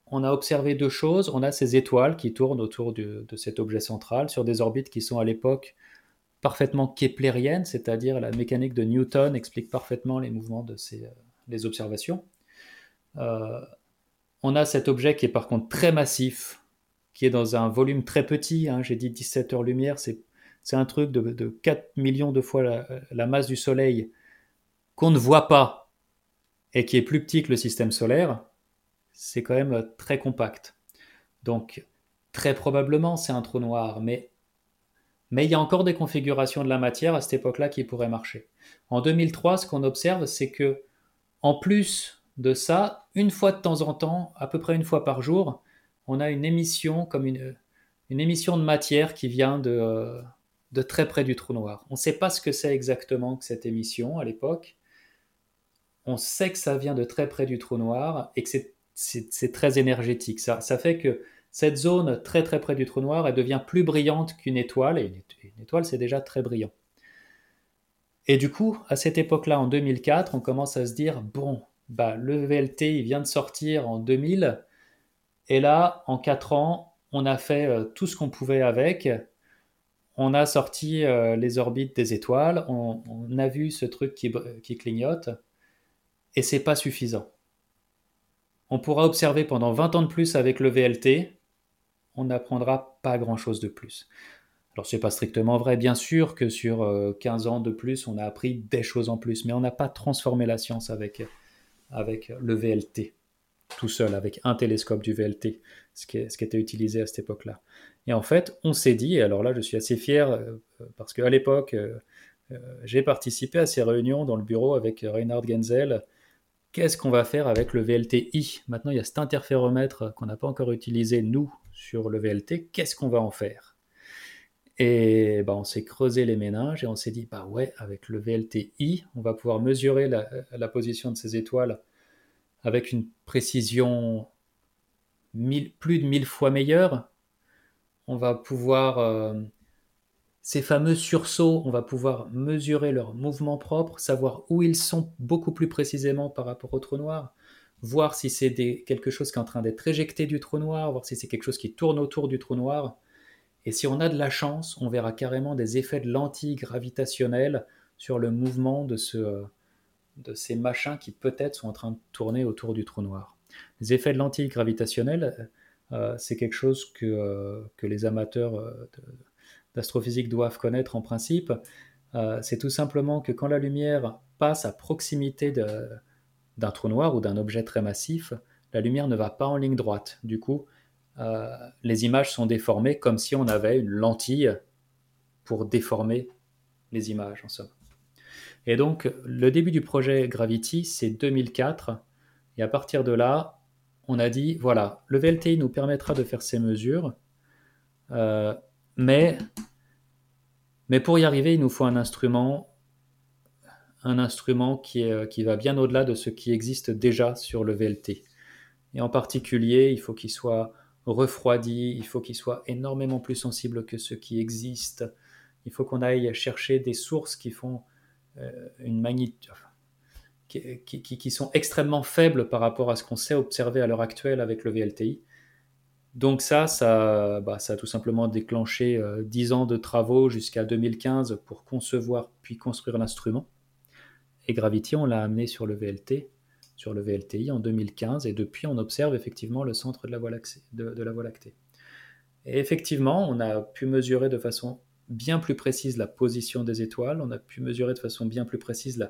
on a observé deux choses. On a ces étoiles qui tournent autour de cet objet central sur des orbites qui sont à l'époque parfaitement keplériennes, c'est-à-dire la mécanique de Newton explique parfaitement les mouvements de les observations. On a cet objet qui est par contre très massif, qui est dans un volume très petit, hein, j'ai dit 17 heures-lumière, c'est un truc de 4 millions de fois la masse du Soleil, qu'on ne voit pas et qui est plus petit que le système solaire, c'est quand même très compact. Donc, très probablement, c'est un trou noir, mais il y a encore des configurations de la matière à cette époque-là qui pourraient marcher. En 2003, ce qu'on observe, c'est que, en plus de ça, une fois de temps en temps, à peu près une fois par jour, on a une émission, comme une émission de matière qui vient de très près du trou noir. On ne sait pas ce que c'est exactement que cette émission à l'époque. On sait que ça vient de très près du trou noir et que c'est très énergétique. Ça fait que cette zone très très près du trou noir, elle devient plus brillante qu'une étoile, et une étoile c'est déjà très brillant. Et du coup, à cette époque-là, en 2004, on commence à se dire, le VLT il vient de sortir en 2000, et là, en 4 ans, on a fait tout ce qu'on pouvait avec. On a sorti les orbites des étoiles, on a vu ce truc qui clignote, et c'est pas suffisant. On pourra observer pendant 20 ans de plus avec le VLT, on n'apprendra pas grand-chose de plus. Alors c'est pas strictement vrai, bien sûr que sur 15 ans de plus, on a appris des choses en plus, mais on n'a pas transformé la science avec le VLT. tout seul avec un télescope du VLT, ce qui était utilisé à cette époque-là. Et en fait, on s'est dit, et alors là je suis assez fier, parce qu'à l'époque, j'ai participé à ces réunions dans le bureau avec Reinhard Genzel. Qu'est-ce qu'on va faire avec le VLTI ? Maintenant, il y a cet interféromètre qu'on n'a pas encore utilisé, nous, sur le VLT. Qu'est-ce qu'on va en faire ? Et on s'est creusé les méninges et on s'est dit, avec le VLTI, on va pouvoir mesurer la position de ces étoiles avec une précision plus de 1000 fois meilleure. On va pouvoir... Ces fameux sursauts, on va pouvoir mesurer leur mouvement propre, savoir où ils sont beaucoup plus précisément par rapport au trou noir, voir si c'est quelque chose qui est en train d'être éjecté du trou noir, voir si c'est quelque chose qui tourne autour du trou noir. Et si on a de la chance, on verra carrément des effets de lentilles gravitationnelles sur le mouvement de ces machins qui peut-être sont en train de tourner autour du trou noir. Les effets de lentilles gravitationnelles, c'est quelque chose que les amateurs... L'astrophysique doivent connaître en principe, c'est tout simplement que quand la lumière passe à proximité d'un trou noir ou d'un objet très massif, la lumière ne va pas en ligne droite. Du coup, les images sont déformées comme si on avait une lentille pour déformer les images, en somme. Et donc, le début du projet Gravity, c'est 2004. Et à partir de là, on a dit, voilà, le VLTI nous permettra de faire ces mesures, Mais pour y arriver, il nous faut un instrument qui va bien au-delà de ce qui existe déjà sur le VLT. Et en particulier, il faut qu'il soit refroidi, il faut qu'il soit énormément plus sensible que ce qui existe. Il faut qu'on aille chercher des sources qui font une magnitude, qui sont extrêmement faibles par rapport à ce qu'on sait observer à l'heure actuelle avec le VLTI. Donc ça a tout simplement déclenché 10 ans de travaux jusqu'à 2015 pour concevoir puis construire l'instrument. Et Gravity, on l'a amené sur le VLTI en 2015. Et depuis, on observe effectivement le centre de la Voie lactée. Et effectivement, on a pu mesurer de façon bien plus précise la position des étoiles. On a pu mesurer de façon bien plus précise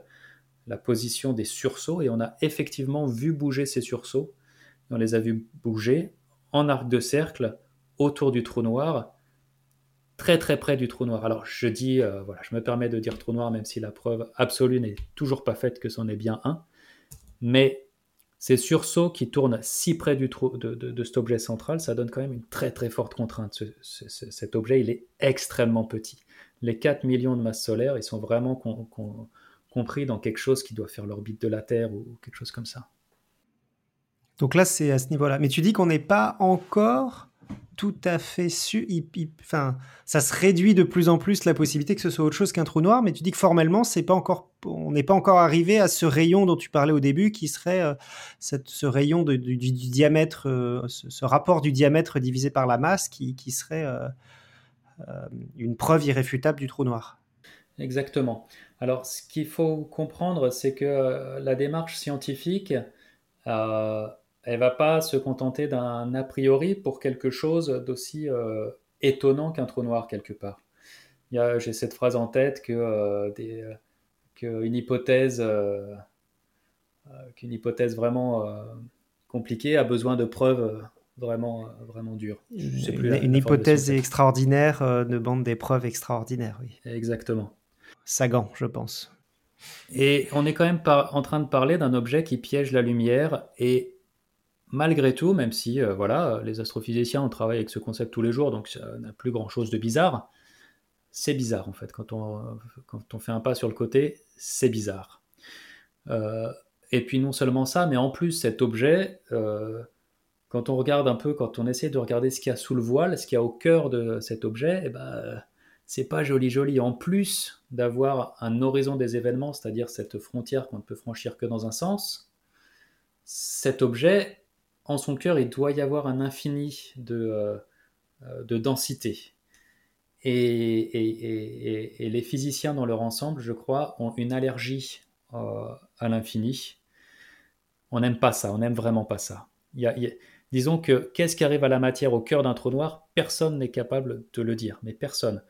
la position des sursauts. Et on a effectivement vu bouger ces sursauts. On les a vus bouger en arc de cercle, autour du trou noir, très très près du trou noir. Alors je dis, je me permets de dire trou noir, même si la preuve absolue n'est toujours pas faite que c'en est bien un, mais ces sursauts qui tournent si près de cet objet central, ça donne quand même une très très forte contrainte. Cet objet, il est extrêmement petit. Les 4 millions de masses solaires, ils sont vraiment compris dans quelque chose qui doit faire l'orbite de la Terre ou quelque chose comme ça. Donc là, c'est à ce niveau-là. Mais tu dis qu'on n'est pas encore tout à fait ça se réduit de plus en plus la possibilité que ce soit autre chose qu'un trou noir, mais tu dis que formellement, on n'est pas encore arrivé à ce rayon dont tu parlais au début, qui serait ce rayon du diamètre, ce rapport du diamètre divisé par la masse, qui serait une preuve irréfutable du trou noir. Exactement. Alors, ce qu'il faut comprendre, c'est que la démarche scientifique... elle ne va pas se contenter d'un a priori pour quelque chose d'aussi étonnant qu'un trou noir quelque part. J'ai cette phrase en tête qu'une hypothèse vraiment compliquée a besoin de preuves vraiment dures. Une hypothèse extraordinaire demande des preuves extraordinaires, oui. Exactement. Sagan, je pense. Et on est quand même en train de parler d'un objet qui piège la lumière, et malgré tout, même si les astrophysiciens, on travaille avec ce concept tous les jours, donc ça n'a plus grand-chose de bizarre, c'est bizarre en fait, quand on fait un pas sur le côté, c'est bizarre. Et puis non seulement ça, mais en plus cet objet, quand on essaie de regarder ce qu'il y a sous le voile, ce qu'il y a au cœur de cet objet, c'est pas joli. En plus d'avoir un horizon des événements, c'est-à-dire cette frontière qu'on ne peut franchir que dans un sens, cet objet, en son cœur, il doit y avoir un infini de densité. Et les physiciens, dans leur ensemble, je crois, ont une allergie à l'infini. On n'aime pas ça, on n'aime vraiment pas ça. Disons que qu'est-ce qui arrive à la matière au cœur d'un trou noir ? Personne n'est capable de le dire, mais personne.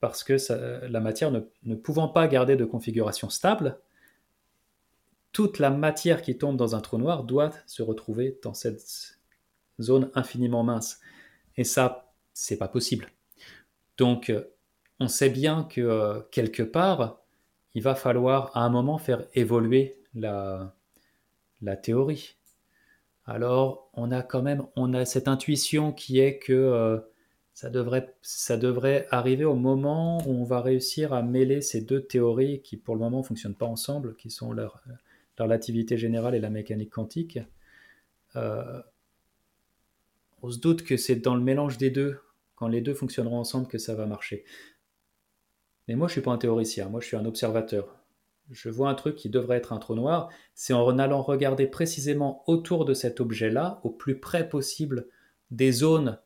Parce que la matière ne pouvant pas garder de configuration stable, toute la matière qui tombe dans un trou noir doit se retrouver dans cette zone infiniment mince. Et ça, c'est pas possible. Donc, on sait bien que quelque part, il va falloir à un moment faire évoluer la théorie. Alors, on a cette intuition qui est que ça devrait arriver au moment où on va réussir à mêler ces deux théories qui, pour le moment, ne fonctionnent pas ensemble, qui sont la relativité générale et la mécanique quantique. On se doute que c'est dans le mélange des deux, quand les deux fonctionneront ensemble, que ça va marcher. Mais moi, je ne suis pas un théoricien, moi, je suis un observateur. Je vois un truc qui devrait être un trou noir, c'est en allant regarder précisément autour de cet objet-là, au plus près possible des zones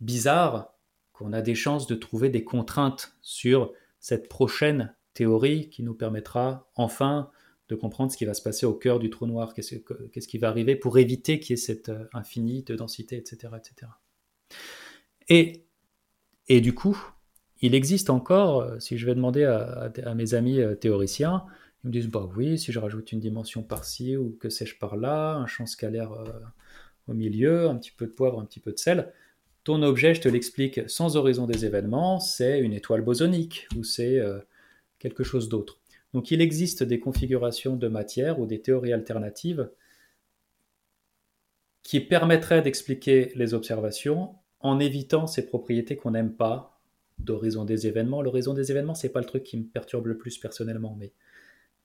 bizarres, qu'on a des chances de trouver des contraintes sur cette prochaine théorie qui nous permettra enfin de comprendre ce qui va se passer au cœur du trou noir, qu'est-ce qui va arriver pour éviter qu'il y ait cet infini de densité, etc. etc. Et du coup... il existe encore, si je vais demander à mes amis théoriciens, ils me disent « bah oui, si je rajoute une dimension par-ci ou que sais-je par-là, un champ scalaire au milieu, un petit peu de poivre, un petit peu de sel, ton objet, je te l'explique sans horizon des événements, c'est une étoile bosonique ou c'est quelque chose d'autre. » Donc il existe des configurations de matière ou des théories alternatives qui permettraient d'expliquer les observations en évitant ces propriétés qu'on n'aime pas, d'horizon des événements. L'horizon des événements, c'est pas le truc qui me perturbe le plus personnellement,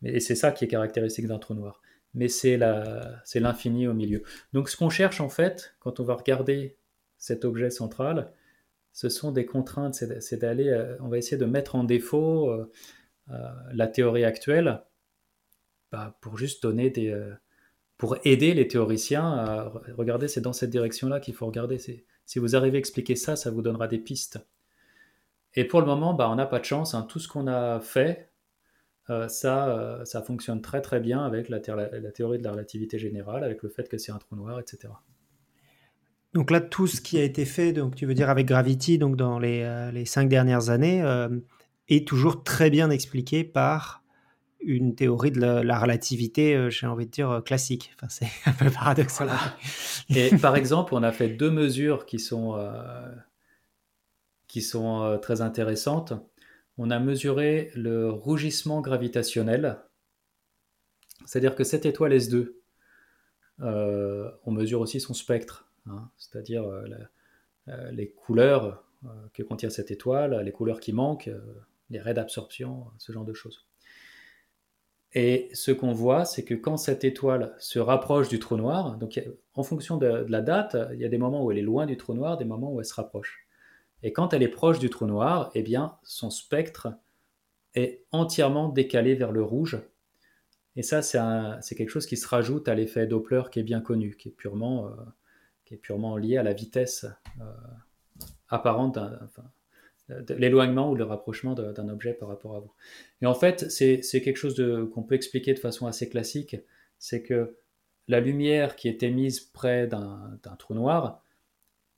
mais c'est ça qui est caractéristique d'un trou noir. Mais c'est l'infini au milieu. Donc ce qu'on cherche en fait, quand on va regarder cet objet central, ce sont des contraintes, c'est d'aller, on va essayer de mettre en défaut la théorie actuelle, pour juste donner pour aider les théoriciens à regarder, c'est dans cette direction-là qu'il faut regarder. Si vous arrivez à expliquer ça, ça vous donnera des pistes. Et pour le moment, on n'a pas de chance. Tout ce qu'on a fait, ça fonctionne très très bien avec la théorie de la relativité générale, avec le fait que c'est un trou noir, etc. Donc là, tout ce qui a été fait, donc, tu veux dire avec Gravity, donc dans les 5 dernières années, est toujours très bien expliqué par une théorie de la relativité, j'ai envie de dire, classique. Enfin, c'est un peu paradoxal. Voilà. Et par exemple, on a fait 2 mesures qui sont très intéressantes. On a mesuré le rougissement gravitationnel, c'est-à-dire que cette étoile S2, on mesure aussi son spectre, c'est-à-dire les couleurs que contient cette étoile, les couleurs qui manquent, les raies d'absorption, ce genre de choses. Et ce qu'on voit, c'est que quand cette étoile se rapproche du trou noir, donc en fonction de la date, il y a des moments où elle est loin du trou noir, des moments où elle se rapproche. Et quand elle est proche du trou noir, eh bien, son spectre est entièrement décalé vers le rouge. Et ça, c'est quelque chose qui se rajoute à l'effet Doppler qui est bien connu, qui est purement lié à la vitesse apparente, de l'éloignement ou le rapprochement d'un objet par rapport à vous. Et en fait, c'est quelque chose qu'on peut expliquer de façon assez classique, c'est que la lumière qui est émise près d'un trou noir,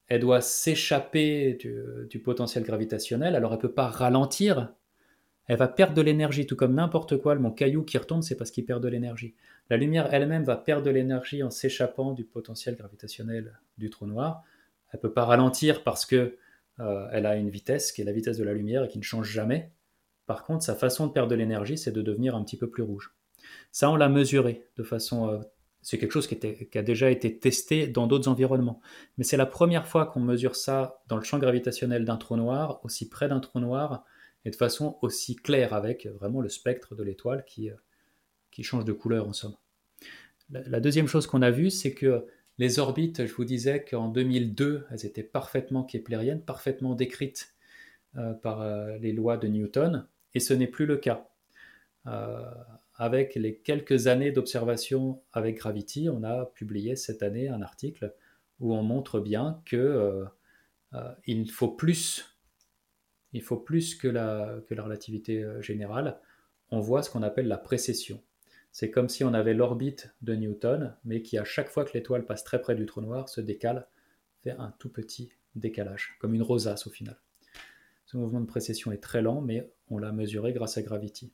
elle doit s'échapper du potentiel gravitationnel, alors elle ne peut pas ralentir, elle va perdre de l'énergie, tout comme n'importe quoi, mon caillou qui retombe, c'est parce qu'il perd de l'énergie. La lumière elle-même va perdre de l'énergie en s'échappant du potentiel gravitationnel du trou noir, elle ne peut pas ralentir parce qu'elle a une vitesse qui est la vitesse de la lumière et qui ne change jamais. Par contre, sa façon de perdre de l'énergie, c'est de devenir un petit peu plus rouge. Ça, on l'a mesuré de façon... c'est quelque chose qui a déjà été testé dans d'autres environnements. Mais c'est la première fois qu'on mesure ça dans le champ gravitationnel d'un trou noir, aussi près d'un trou noir, et de façon aussi claire, avec vraiment le spectre de l'étoile qui change de couleur, en somme. La deuxième chose qu'on a vue, c'est que les orbites, je vous disais qu'en 2002, elles étaient parfaitement keplériennes, parfaitement décrites par les lois de Newton, et ce n'est plus le cas. Avec les quelques années d'observation avec Gravity, on a publié cette année un article où on montre bien qu'il faut plus que la relativité générale. On voit ce qu'on appelle la précession. C'est comme si on avait l'orbite de Newton, mais qui à chaque fois que l'étoile passe très près du trou noir, se décale, fait un tout petit décalage, comme une rosace au final. Ce mouvement de précession est très lent, mais on l'a mesuré grâce à Gravity.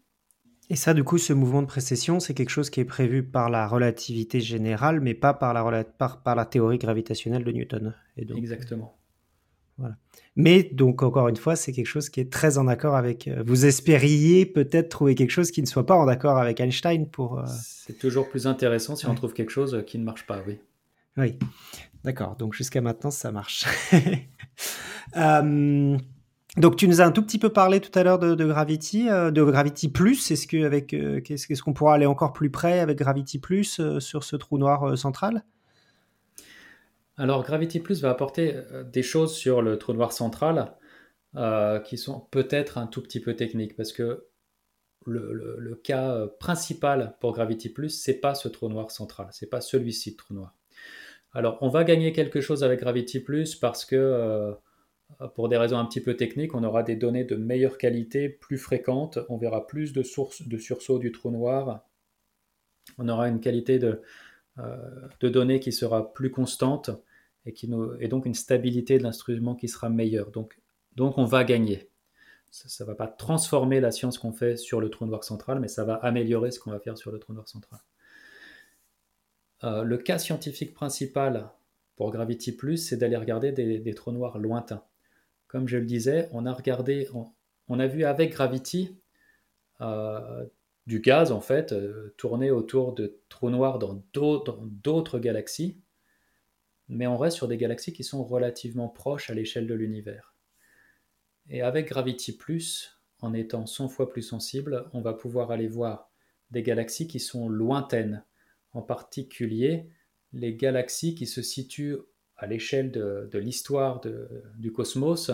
Et ça, du coup, ce mouvement de précession, c'est quelque chose qui est prévu par la relativité générale, mais pas par par la théorie gravitationnelle de Newton. Et donc, exactement. Voilà. Mais donc, encore une fois, c'est quelque chose qui est très en accord avec... Vous espériez peut-être trouver quelque chose qui ne soit pas en accord avec Einstein pour... C'est toujours plus intéressant si on trouve quelque chose qui ne marche pas, oui. Oui, d'accord. Donc, jusqu'à maintenant, ça marche. Donc, tu nous as un tout petit peu parlé tout à l'heure de Gravity, de Gravity Plus. Est-ce qu'on pourra aller encore plus près avec Gravity Plus sur ce trou noir central ? Alors, Gravity Plus va apporter des choses sur le trou noir central qui sont peut-être un tout petit peu techniques, parce que le cas principal pour Gravity Plus, c'est pas ce trou noir central, c'est pas celui-ci de trou noir. Alors, on va gagner quelque chose avec Gravity Plus parce que... pour des raisons un petit peu techniques, on aura des données de meilleure qualité, plus fréquentes, on verra plus de sources de sursauts du trou noir, on aura une qualité de données qui sera plus constante et donc une stabilité de l'instrument qui sera meilleure. Donc on va gagner. Ça ne va pas transformer la science qu'on fait sur le trou noir central, mais ça va améliorer ce qu'on va faire sur le trou noir central. Le cas scientifique principal pour Gravity Plus, c'est d'aller regarder des trous noirs lointains. Comme je le disais, on a vu avec Gravity du gaz en fait tourner autour de trous noirs dans d'autres galaxies, mais on reste sur des galaxies qui sont relativement proches à l'échelle de l'univers. Et avec Gravity Plus, en étant 100 fois plus sensible, on va pouvoir aller voir des galaxies qui sont lointaines, en particulier les galaxies qui se situent à l'échelle de l'histoire du cosmos,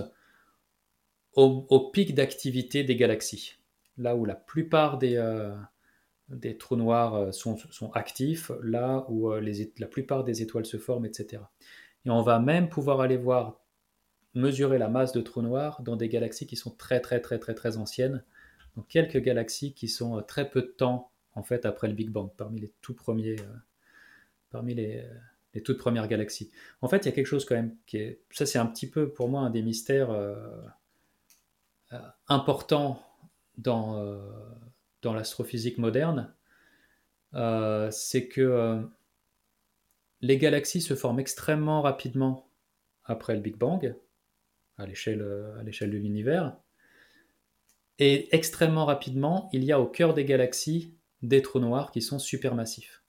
au pic d'activité des galaxies, là où la plupart des trous noirs sont actifs, là où la plupart des étoiles se forment, etc. Et on va même pouvoir aller mesurer la masse de trous noirs dans des galaxies qui sont très très très très très anciennes, donc quelques galaxies qui sont très peu de temps en fait après le Big Bang, parmi les toutes premières galaxies. En fait, il y a quelque chose quand même qui est... Ça, c'est un petit peu, pour moi, un des mystères importants dans l'astrophysique moderne. C'est que les galaxies se forment extrêmement rapidement après le Big Bang, à l'échelle de l'univers. Et extrêmement rapidement, il y a au cœur des galaxies des trous noirs qui sont supermassifs.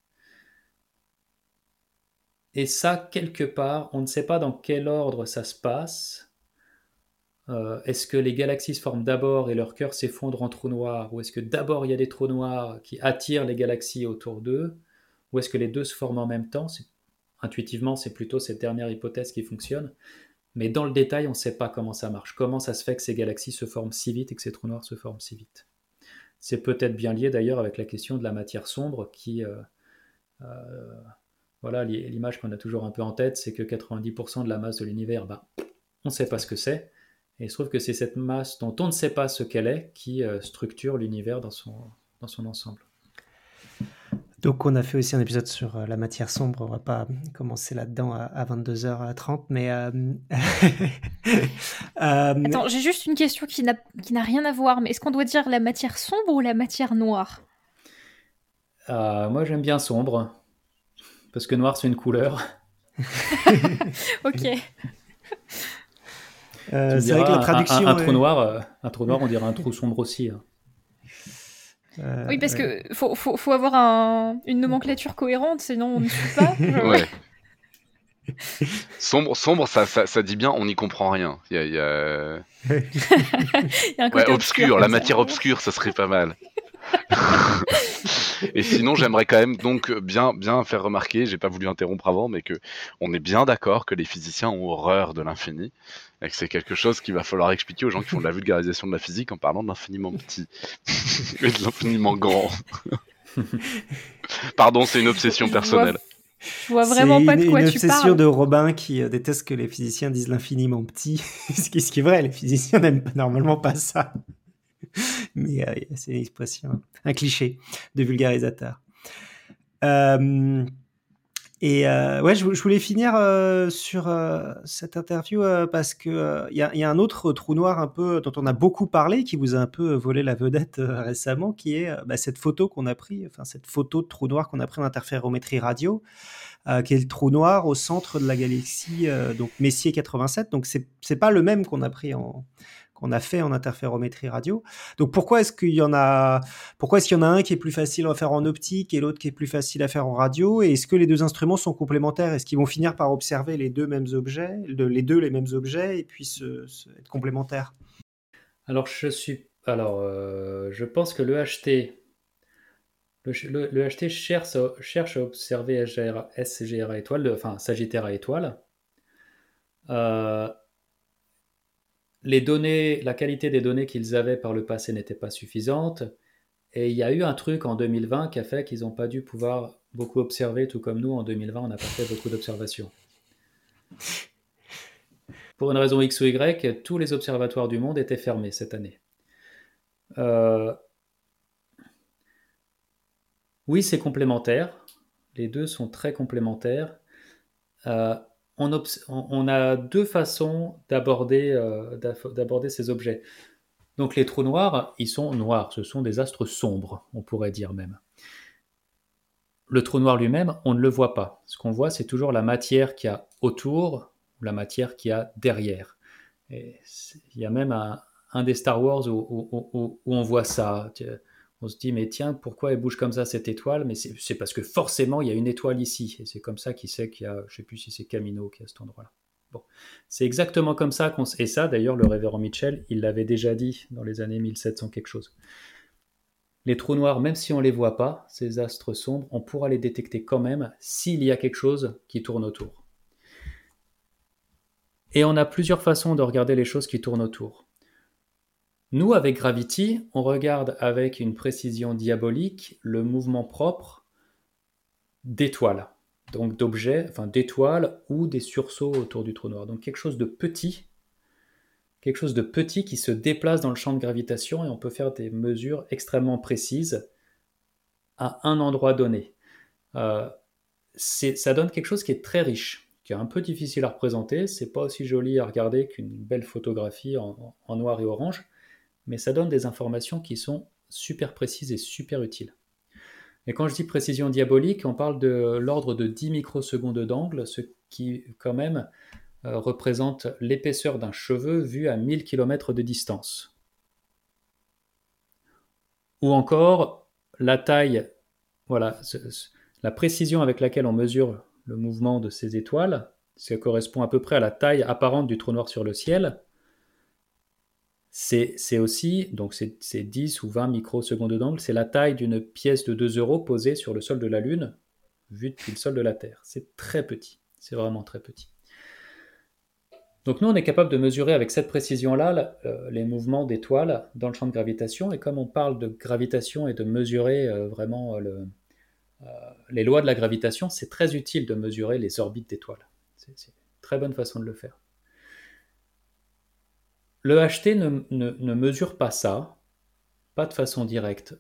Et ça, quelque part, on ne sait pas dans quel ordre ça se passe. Est-ce que les galaxies se forment d'abord et leur cœur s'effondre en trous noirs ? Ou est-ce que d'abord il y a des trous noirs qui attirent les galaxies autour d'eux ? Ou est-ce que les deux se forment en même temps ? Intuitivement, c'est plutôt cette dernière hypothèse qui fonctionne. Mais dans le détail, on ne sait pas comment ça marche. Comment ça se fait que ces galaxies se forment si vite et que ces trous noirs se forment si vite ? C'est peut-être bien lié d'ailleurs avec la question de la matière sombre qui... Voilà, l'image qu'on a toujours un peu en tête, c'est que 90% de la masse de l'univers, on ne sait pas ce que c'est. Et il se trouve que c'est cette masse dont on ne sait pas ce qu'elle est qui structure l'univers dans son ensemble. Donc on a fait aussi un épisode sur la matière sombre, on ne va pas commencer là-dedans à 22h30, mais... Attends, j'ai juste une question qui n'a rien à voir, mais est-ce qu'on doit dire la matière sombre ou la matière noire ? Moi j'aime bien sombre. Parce que noir, c'est une couleur. Ok. C'est vrai que la traduction... un trou noir, on dirait un trou sombre aussi. Hein. Oui, parce que faut avoir une nomenclature cohérente, sinon on ne suit pas. Ouais. Sombre, ça dit bien, on n'y comprend rien. Il y a un côté obscur, la matière obscure, ça serait pas mal. Et sinon, j'aimerais quand même donc bien faire remarquer, j'ai pas voulu interrompre avant, mais que on est bien d'accord que les physiciens ont horreur de l'infini, et que c'est quelque chose qu'il va falloir expliquer aux gens qui font de la vulgarisation de la physique en parlant de l'infiniment petit et de l'infiniment grand. Pardon, c'est une obsession personnelle. Je vois vraiment pas de quoi tu parles. C'est une obsession de Robin qui déteste que les physiciens disent l'infiniment petit, ce qui est vrai, les physiciens n'aiment normalement pas ça. Mais c'est une expression, un cliché de vulgarisateur. Et je voulais finir sur cette interview parce que y a un autre trou noir un peu dont on a beaucoup parlé qui vous a un peu volé la vedette récemment, qui est cette photo qu'on a prise, enfin cette photo de trou noir qu'on a pris en interférométrie radio, qui est le trou noir au centre de la galaxie donc Messier 87. Donc c'est pas le même qu'on a pris qu'on a fait en interférométrie radio. Donc pourquoi est-ce qu'il y en a un qui est plus facile à faire en optique et l'autre qui est plus facile à faire en radio? Et est-ce que les deux instruments sont complémentaires? Est-ce qu'ils vont finir par observer les mêmes objets et puis être complémentaires? Alors je pense que le HT cherche à observer Sagittaire A* étoile. Les données, la qualité des données qu'ils avaient par le passé n'était pas suffisante, et il y a eu un truc en 2020 qui a fait qu'ils n'ont pas dû pouvoir beaucoup observer, tout comme nous en 2020 on n'a pas fait beaucoup d'observations. Pour une raison X ou Y, tous les observatoires du monde étaient fermés cette année. Oui, c'est complémentaire, les deux sont très complémentaires. On a deux façons d'aborder ces objets. Donc les trous noirs, ils sont noirs, ce sont des astres sombres, on pourrait dire même. Le trou noir lui-même, on ne le voit pas. Ce qu'on voit, c'est toujours la matière qu'il y a autour, la matière qu'il y a derrière. Et il y a même un des Star Wars où on voit ça. On se dit, mais tiens, pourquoi elle bouge comme ça, cette étoile? Mais c'est parce que forcément, il y a une étoile ici. Et c'est comme ça qu'il sait qu'il y a, je ne sais plus si c'est Camino qui est à cet endroit-là. Bon, c'est exactement comme ça qu'on... Et ça, d'ailleurs, le révérend Mitchell, il l'avait déjà dit dans les années 1700 quelque chose. Les trous noirs, même si on ne les voit pas, ces astres sombres, on pourra les détecter quand même s'il y a quelque chose qui tourne autour. Et on a plusieurs façons de regarder les choses qui tournent autour. Nous, avec Gravity, on regarde avec une précision diabolique le mouvement propre d'étoiles, donc d'objets, enfin d'étoiles ou des sursauts autour du trou noir. Donc quelque chose de petit qui se déplace dans le champ de gravitation, et on peut faire des mesures extrêmement précises à un endroit donné. Ça donne quelque chose qui est très riche, qui est un peu difficile à représenter. C'est pas aussi joli à regarder qu'une belle photographie en noir et orange, mais ça donne des informations qui sont super précises et super utiles. Et quand je dis précision diabolique, on parle de l'ordre de 10 microsecondes d'angle, ce qui quand même représente l'épaisseur d'un cheveu vu à 1000 km de distance. Ou encore la taille, voilà, la précision avec laquelle on mesure le mouvement de ces étoiles, ça correspond à peu près à la taille apparente du trou noir sur le ciel. C'est aussi, donc c'est 10 ou 20 microsecondes d'angle, c'est la taille d'une pièce de 2 € posée sur le sol de la Lune, vue depuis le sol de la Terre. C'est très petit, c'est vraiment très petit. Donc nous, on est capable de mesurer avec cette précision-là les mouvements d'étoiles dans le champ de gravitation, et comme on parle de gravitation et de mesurer vraiment les lois de la gravitation, c'est très utile de mesurer les orbites d'étoiles. C'est une très bonne façon de le faire. Le HT ne mesure pas ça, pas de façon directe.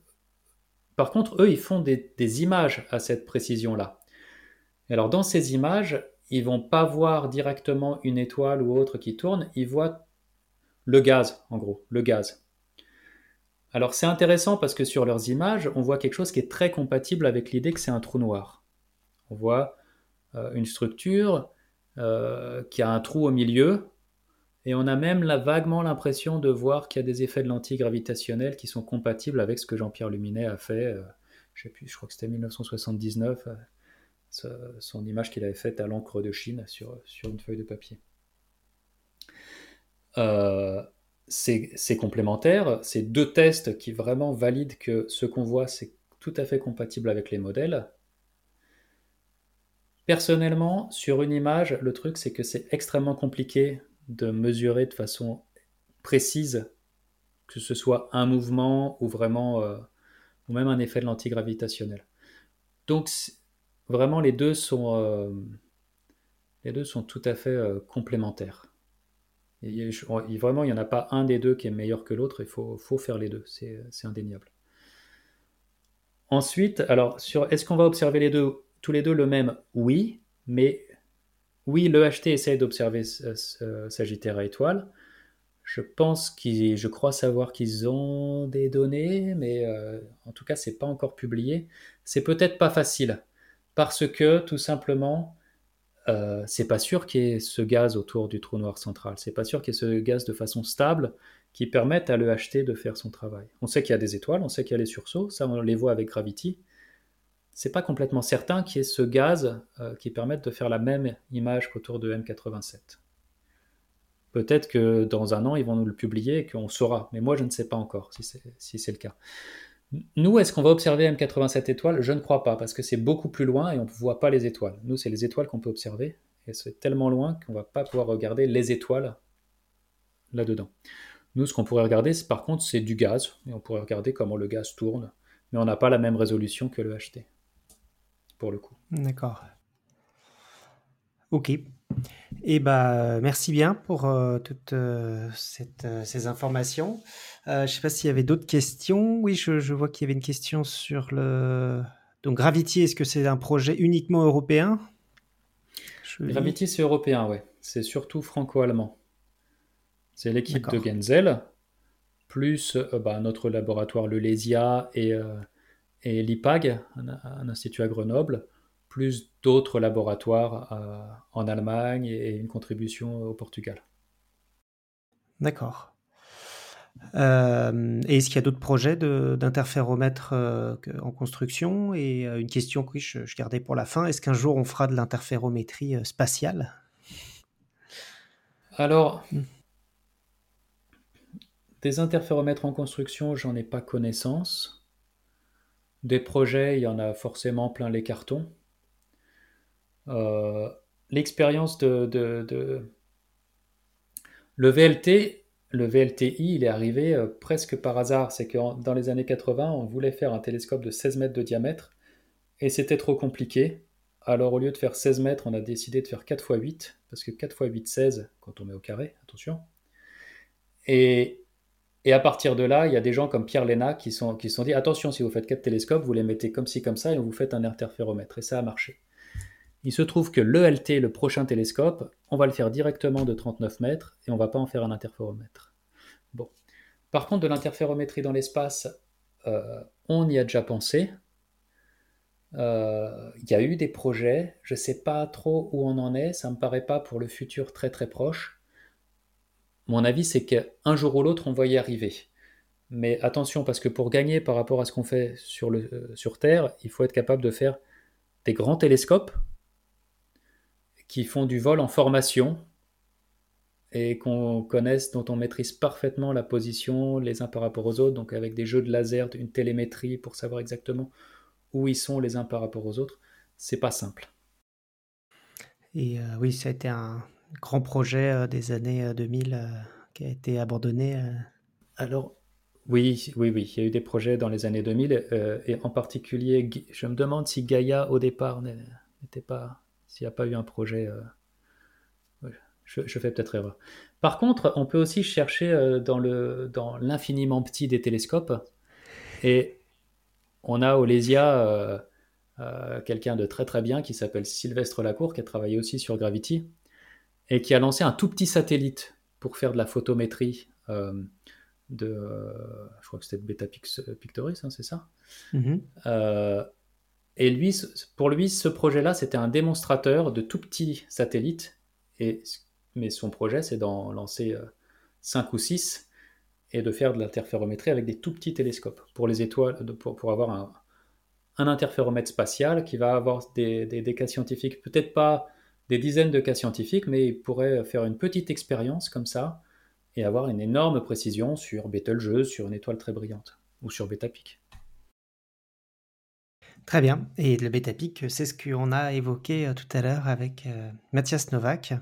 Par contre, eux, ils font des images à cette précision-là. Et alors, dans ces images, ils ne vont pas voir directement une étoile ou autre qui tourne, ils voient le gaz, en gros, le gaz. Alors, c'est intéressant parce que sur leurs images, on voit quelque chose qui est très compatible avec l'idée que c'est un trou noir. On voit une structure qui a un trou au milieu, et on a même vaguement l'impression de voir qu'il y a des effets de lentilles gravitationnelles qui sont compatibles avec ce que Jean-Pierre Luminet a fait, je crois que c'était 1979, son image qu'il avait faite à l'encre de Chine sur une feuille de papier. C'est complémentaire, c'est deux tests qui vraiment valident que ce qu'on voit, c'est tout à fait compatible avec les modèles. Personnellement, sur une image, le truc, c'est que c'est extrêmement compliqué de mesurer de façon précise, que ce soit un mouvement ou vraiment ou même un effet de lentille gravitationnelle. Donc vraiment les deux sont tout à fait complémentaires. Et vraiment il n'y en a pas un des deux qui est meilleur que l'autre, il faut faire les deux, c'est indéniable. Ensuite, alors est-ce qu'on va observer les deux tous les deux le même, oui, mais oui, l'EHT essaye d'observer Sagittaire à étoile. Je pense je crois savoir qu'ils ont des données, mais en tout cas, c'est pas encore publié. C'est peut-être pas facile, parce que tout simplement, c'est pas sûr qu'il y ait ce gaz autour du trou noir central. C'est pas sûr qu'il y ait ce gaz de façon stable qui permette à l'EHT de faire son travail. On sait qu'il y a des étoiles, on sait qu'il y a les sursauts, ça on les voit avec Gravity. C'est pas complètement certain qu'il y ait ce gaz qui permette de faire la même image qu'autour de M87. Peut-être que dans un an, ils vont nous le publier et qu'on saura. Mais moi, je ne sais pas encore si c'est le cas. Nous, est-ce qu'on va observer M87 étoiles ? Je ne crois pas, parce que c'est beaucoup plus loin et on ne voit pas les étoiles. Nous, c'est les étoiles qu'on peut observer, et c'est tellement loin qu'on ne va pas pouvoir regarder les étoiles là-dedans. Nous, ce qu'on pourrait regarder, par contre, c'est du gaz, et on pourrait regarder comment le gaz tourne, mais on n'a pas la même résolution que le HT, pour le coup. D'accord. Ok. Eh ben, merci bien pour toutes ces informations. Je ne sais pas s'il y avait d'autres questions. Oui, je vois qu'il y avait une question sur le... Donc Gravity, est-ce que c'est un projet uniquement européen ? Gravity, c'est européen, oui. C'est surtout franco-allemand. C'est l'équipe de Genzel, plus notre laboratoire, le LESIA et l'IPAG, un institut à Grenoble, plus d'autres laboratoires en Allemagne et une contribution au Portugal. D'accord. Et est-ce qu'il y a d'autres projets d'interféromètres en construction ? Et une question que je gardais pour la fin, est-ce qu'un jour on fera de l'interférométrie spatiale ? Alors, des interféromètres en construction, j'en ai pas connaissance. Des projets, il y en a forcément plein les cartons. L'expérience Le VLT, le VLTI, il est arrivé presque par hasard. C'est que dans les années 80, on voulait faire un télescope de 16 mètres de diamètre et c'était trop compliqué. Alors au lieu de faire 16 mètres, on a décidé de faire 4 × 8, parce que 4 × 8, 16 quand on met au carré, attention. Et à partir de là, il y a des gens comme Pierre Léna qui se sont dit attention, si vous faites 4 télescopes, vous les mettez comme ci, comme ça et vous faites un interféromètre. Et ça a marché. Il se trouve que l'ELT, le prochain télescope, on va le faire directement de 39 mètres et on ne va pas en faire un interféromètre. Bon. Par contre, de l'interférométrie dans l'espace, on y a déjà pensé. Il y a eu des projets, je ne sais pas trop où on en est, ça ne me paraît pas pour le futur très très proche. Mon avis, c'est qu'un jour ou l'autre, on va y arriver. Mais attention, parce que pour gagner par rapport à ce qu'on fait sur Terre, il faut être capable de faire des grands télescopes, qui font du vol en formation et qu'on connaisse, dont on maîtrise parfaitement la position les uns par rapport aux autres, donc avec des jeux de laser, une télémétrie pour savoir exactement où ils sont les uns par rapport aux autres, c'est pas simple. Et oui, ça a été un grand projet des années 2000 qui a été abandonné. Alors, oui, il y a eu des projets dans les années 2000 et en particulier, je me demande si Gaïa au départ n'était pas... S'il n'y a pas eu un projet, je fais peut-être erreur. Par contre, on peut aussi chercher dans l'infiniment petit des télescopes. Et on a au LESIA quelqu'un de très très bien qui s'appelle Sylvestre Lacour, qui a travaillé aussi sur Gravity, et qui a lancé un tout petit satellite pour faire de la photométrie je crois que c'était Beta Pictoris, hein, c'est ça. Mm-hmm. Et lui, pour lui, ce projet-là, c'était un démonstrateur de tout petits satellites. Mais son projet, c'est d'en lancer 5 ou 6 et de faire de l'interférométrie avec des tout petits télescopes pour les étoiles, pour avoir un interféromètre spatial qui va avoir des cas scientifiques. Peut-être pas des dizaines de cas scientifiques, mais il pourrait faire une petite expérience comme ça et avoir une énorme précision sur Betelgeuse, sur une étoile très brillante ou sur Beta Pic. Très bien. Et le Beta Pic, c'est ce qu'on a évoqué tout à l'heure avec Mathias Novak.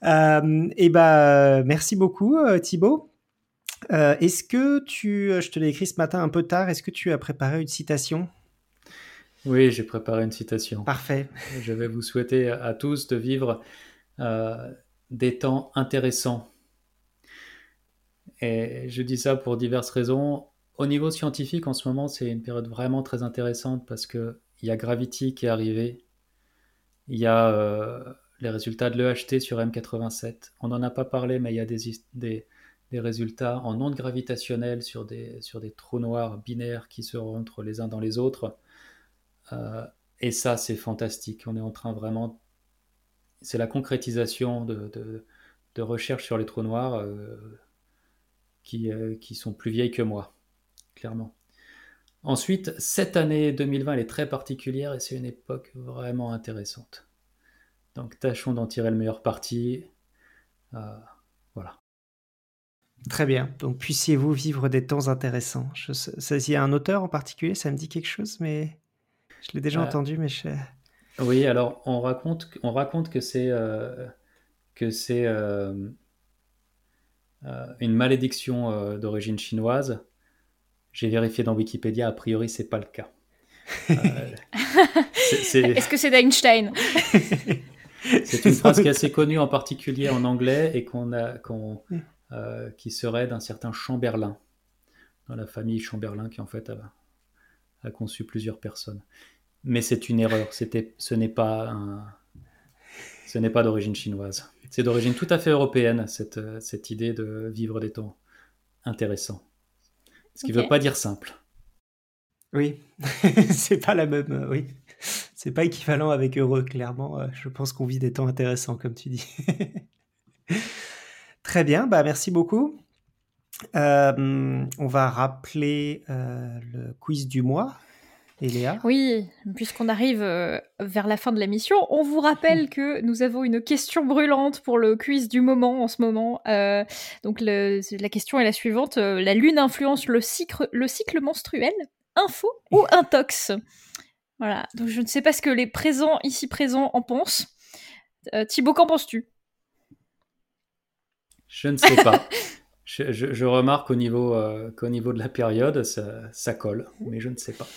Merci beaucoup, Thibaut. Est-ce que je te l'ai écrit ce matin un peu tard, est-ce que tu as préparé une citation ? Oui, j'ai préparé une citation. Parfait. Je vais vous souhaiter à tous de vivre des temps intéressants. Et je dis ça pour diverses raisons. Au niveau scientifique, en ce moment, c'est une période vraiment très intéressante parce qu'il il y a Gravity qui est arrivé, il y a les résultats de l'EHT sur M87. On n'en a pas parlé, mais il y a des résultats en ondes gravitationnelles sur des trous noirs binaires qui se rencontrent les uns dans les autres. Et ça, c'est fantastique. On est en train vraiment... C'est la concrétisation de recherches sur les trous noirs qui sont plus vieilles que moi, clairement. Ensuite, cette année 2020, elle est très particulière et c'est une époque vraiment intéressante. Donc, tâchons d'en tirer le meilleur parti. Voilà. Très bien. Donc, puissiez-vous vivre des temps intéressants. Il y a un auteur en particulier, ça me dit quelque chose, mais je l'ai déjà entendu. Oui, alors, on raconte que c'est... une malédiction d'origine chinoise. J'ai vérifié dans Wikipédia, a priori, c'est pas le cas. Est-ce que c'est d'Einstein? C'est une phrase qui est assez connue, en particulier en anglais, et qui serait d'un certain Chamberlain, dans la famille Chamberlain, qui en fait a conçu plusieurs personnes. Mais c'est une erreur. Ce n'est pas d'origine chinoise. C'est d'origine tout à fait européenne, cette idée de vivre des temps intéressants. Ce qui ne veut pas dire simple. Oui, c'est pas la même. Oui, c'est pas équivalent avec heureux, clairement. Je pense qu'on vit des temps intéressants, comme tu dis. Très bien, bah merci beaucoup. On va rappeler le quiz du mois. Et Léa ? Oui, puisqu'on arrive vers la fin de l'émission, on vous rappelle que nous avons une question brûlante pour le quiz du moment en ce moment. Donc la question est la suivante. La lune influence le cycle menstruel, info ou intox ? Voilà, donc je ne sais pas ce que les ici présents en pensent. Thibaut, qu'en penses-tu ? Je ne sais pas. Je remarque qu'au niveau de la période, ça colle, mais je ne sais pas.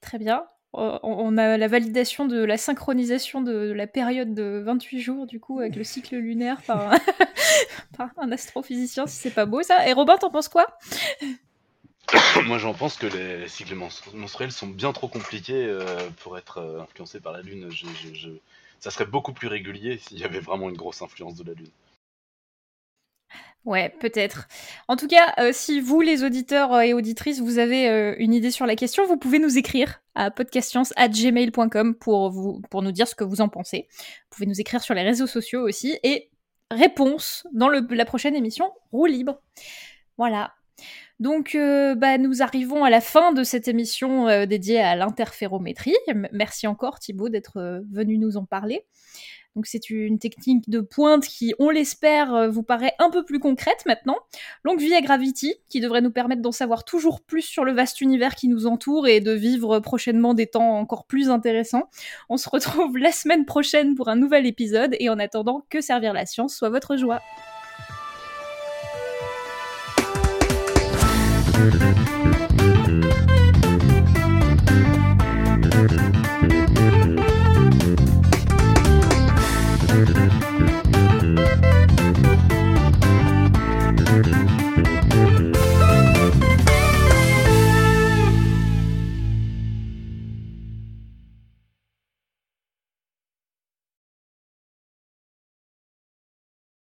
Très bien. On a la validation de la synchronisation de la période de 28 jours, du coup, avec le cycle lunaire par un astrophysicien, si c'est pas beau, ça. Et Robin, t'en penses quoi ? Moi, j'en pense que les cycles menstruels sont bien trop compliqués pour être influencés par la Lune. Ça serait beaucoup plus régulier s'il y avait vraiment une grosse influence de la Lune. Ouais, peut-être. En tout cas, si vous, les auditeurs et auditrices, vous avez une idée sur la question, vous pouvez nous écrire à podcastscience@gmail.com pour nous dire ce que vous en pensez. Vous pouvez nous écrire sur les réseaux sociaux aussi. Et réponse dans la prochaine émission Roue Libre. Voilà. Donc, nous arrivons à la fin de cette émission dédiée à l'interférométrie. Merci encore, Thibaut, d'être venu nous en parler. Donc c'est une technique de pointe qui, on l'espère, vous paraît un peu plus concrète maintenant. Longue vie à Gravity, qui devrait nous permettre d'en savoir toujours plus sur le vaste univers qui nous entoure et de vivre prochainement des temps encore plus intéressants. On se retrouve la semaine prochaine pour un nouvel épisode et en attendant, que servir la science soit votre joie.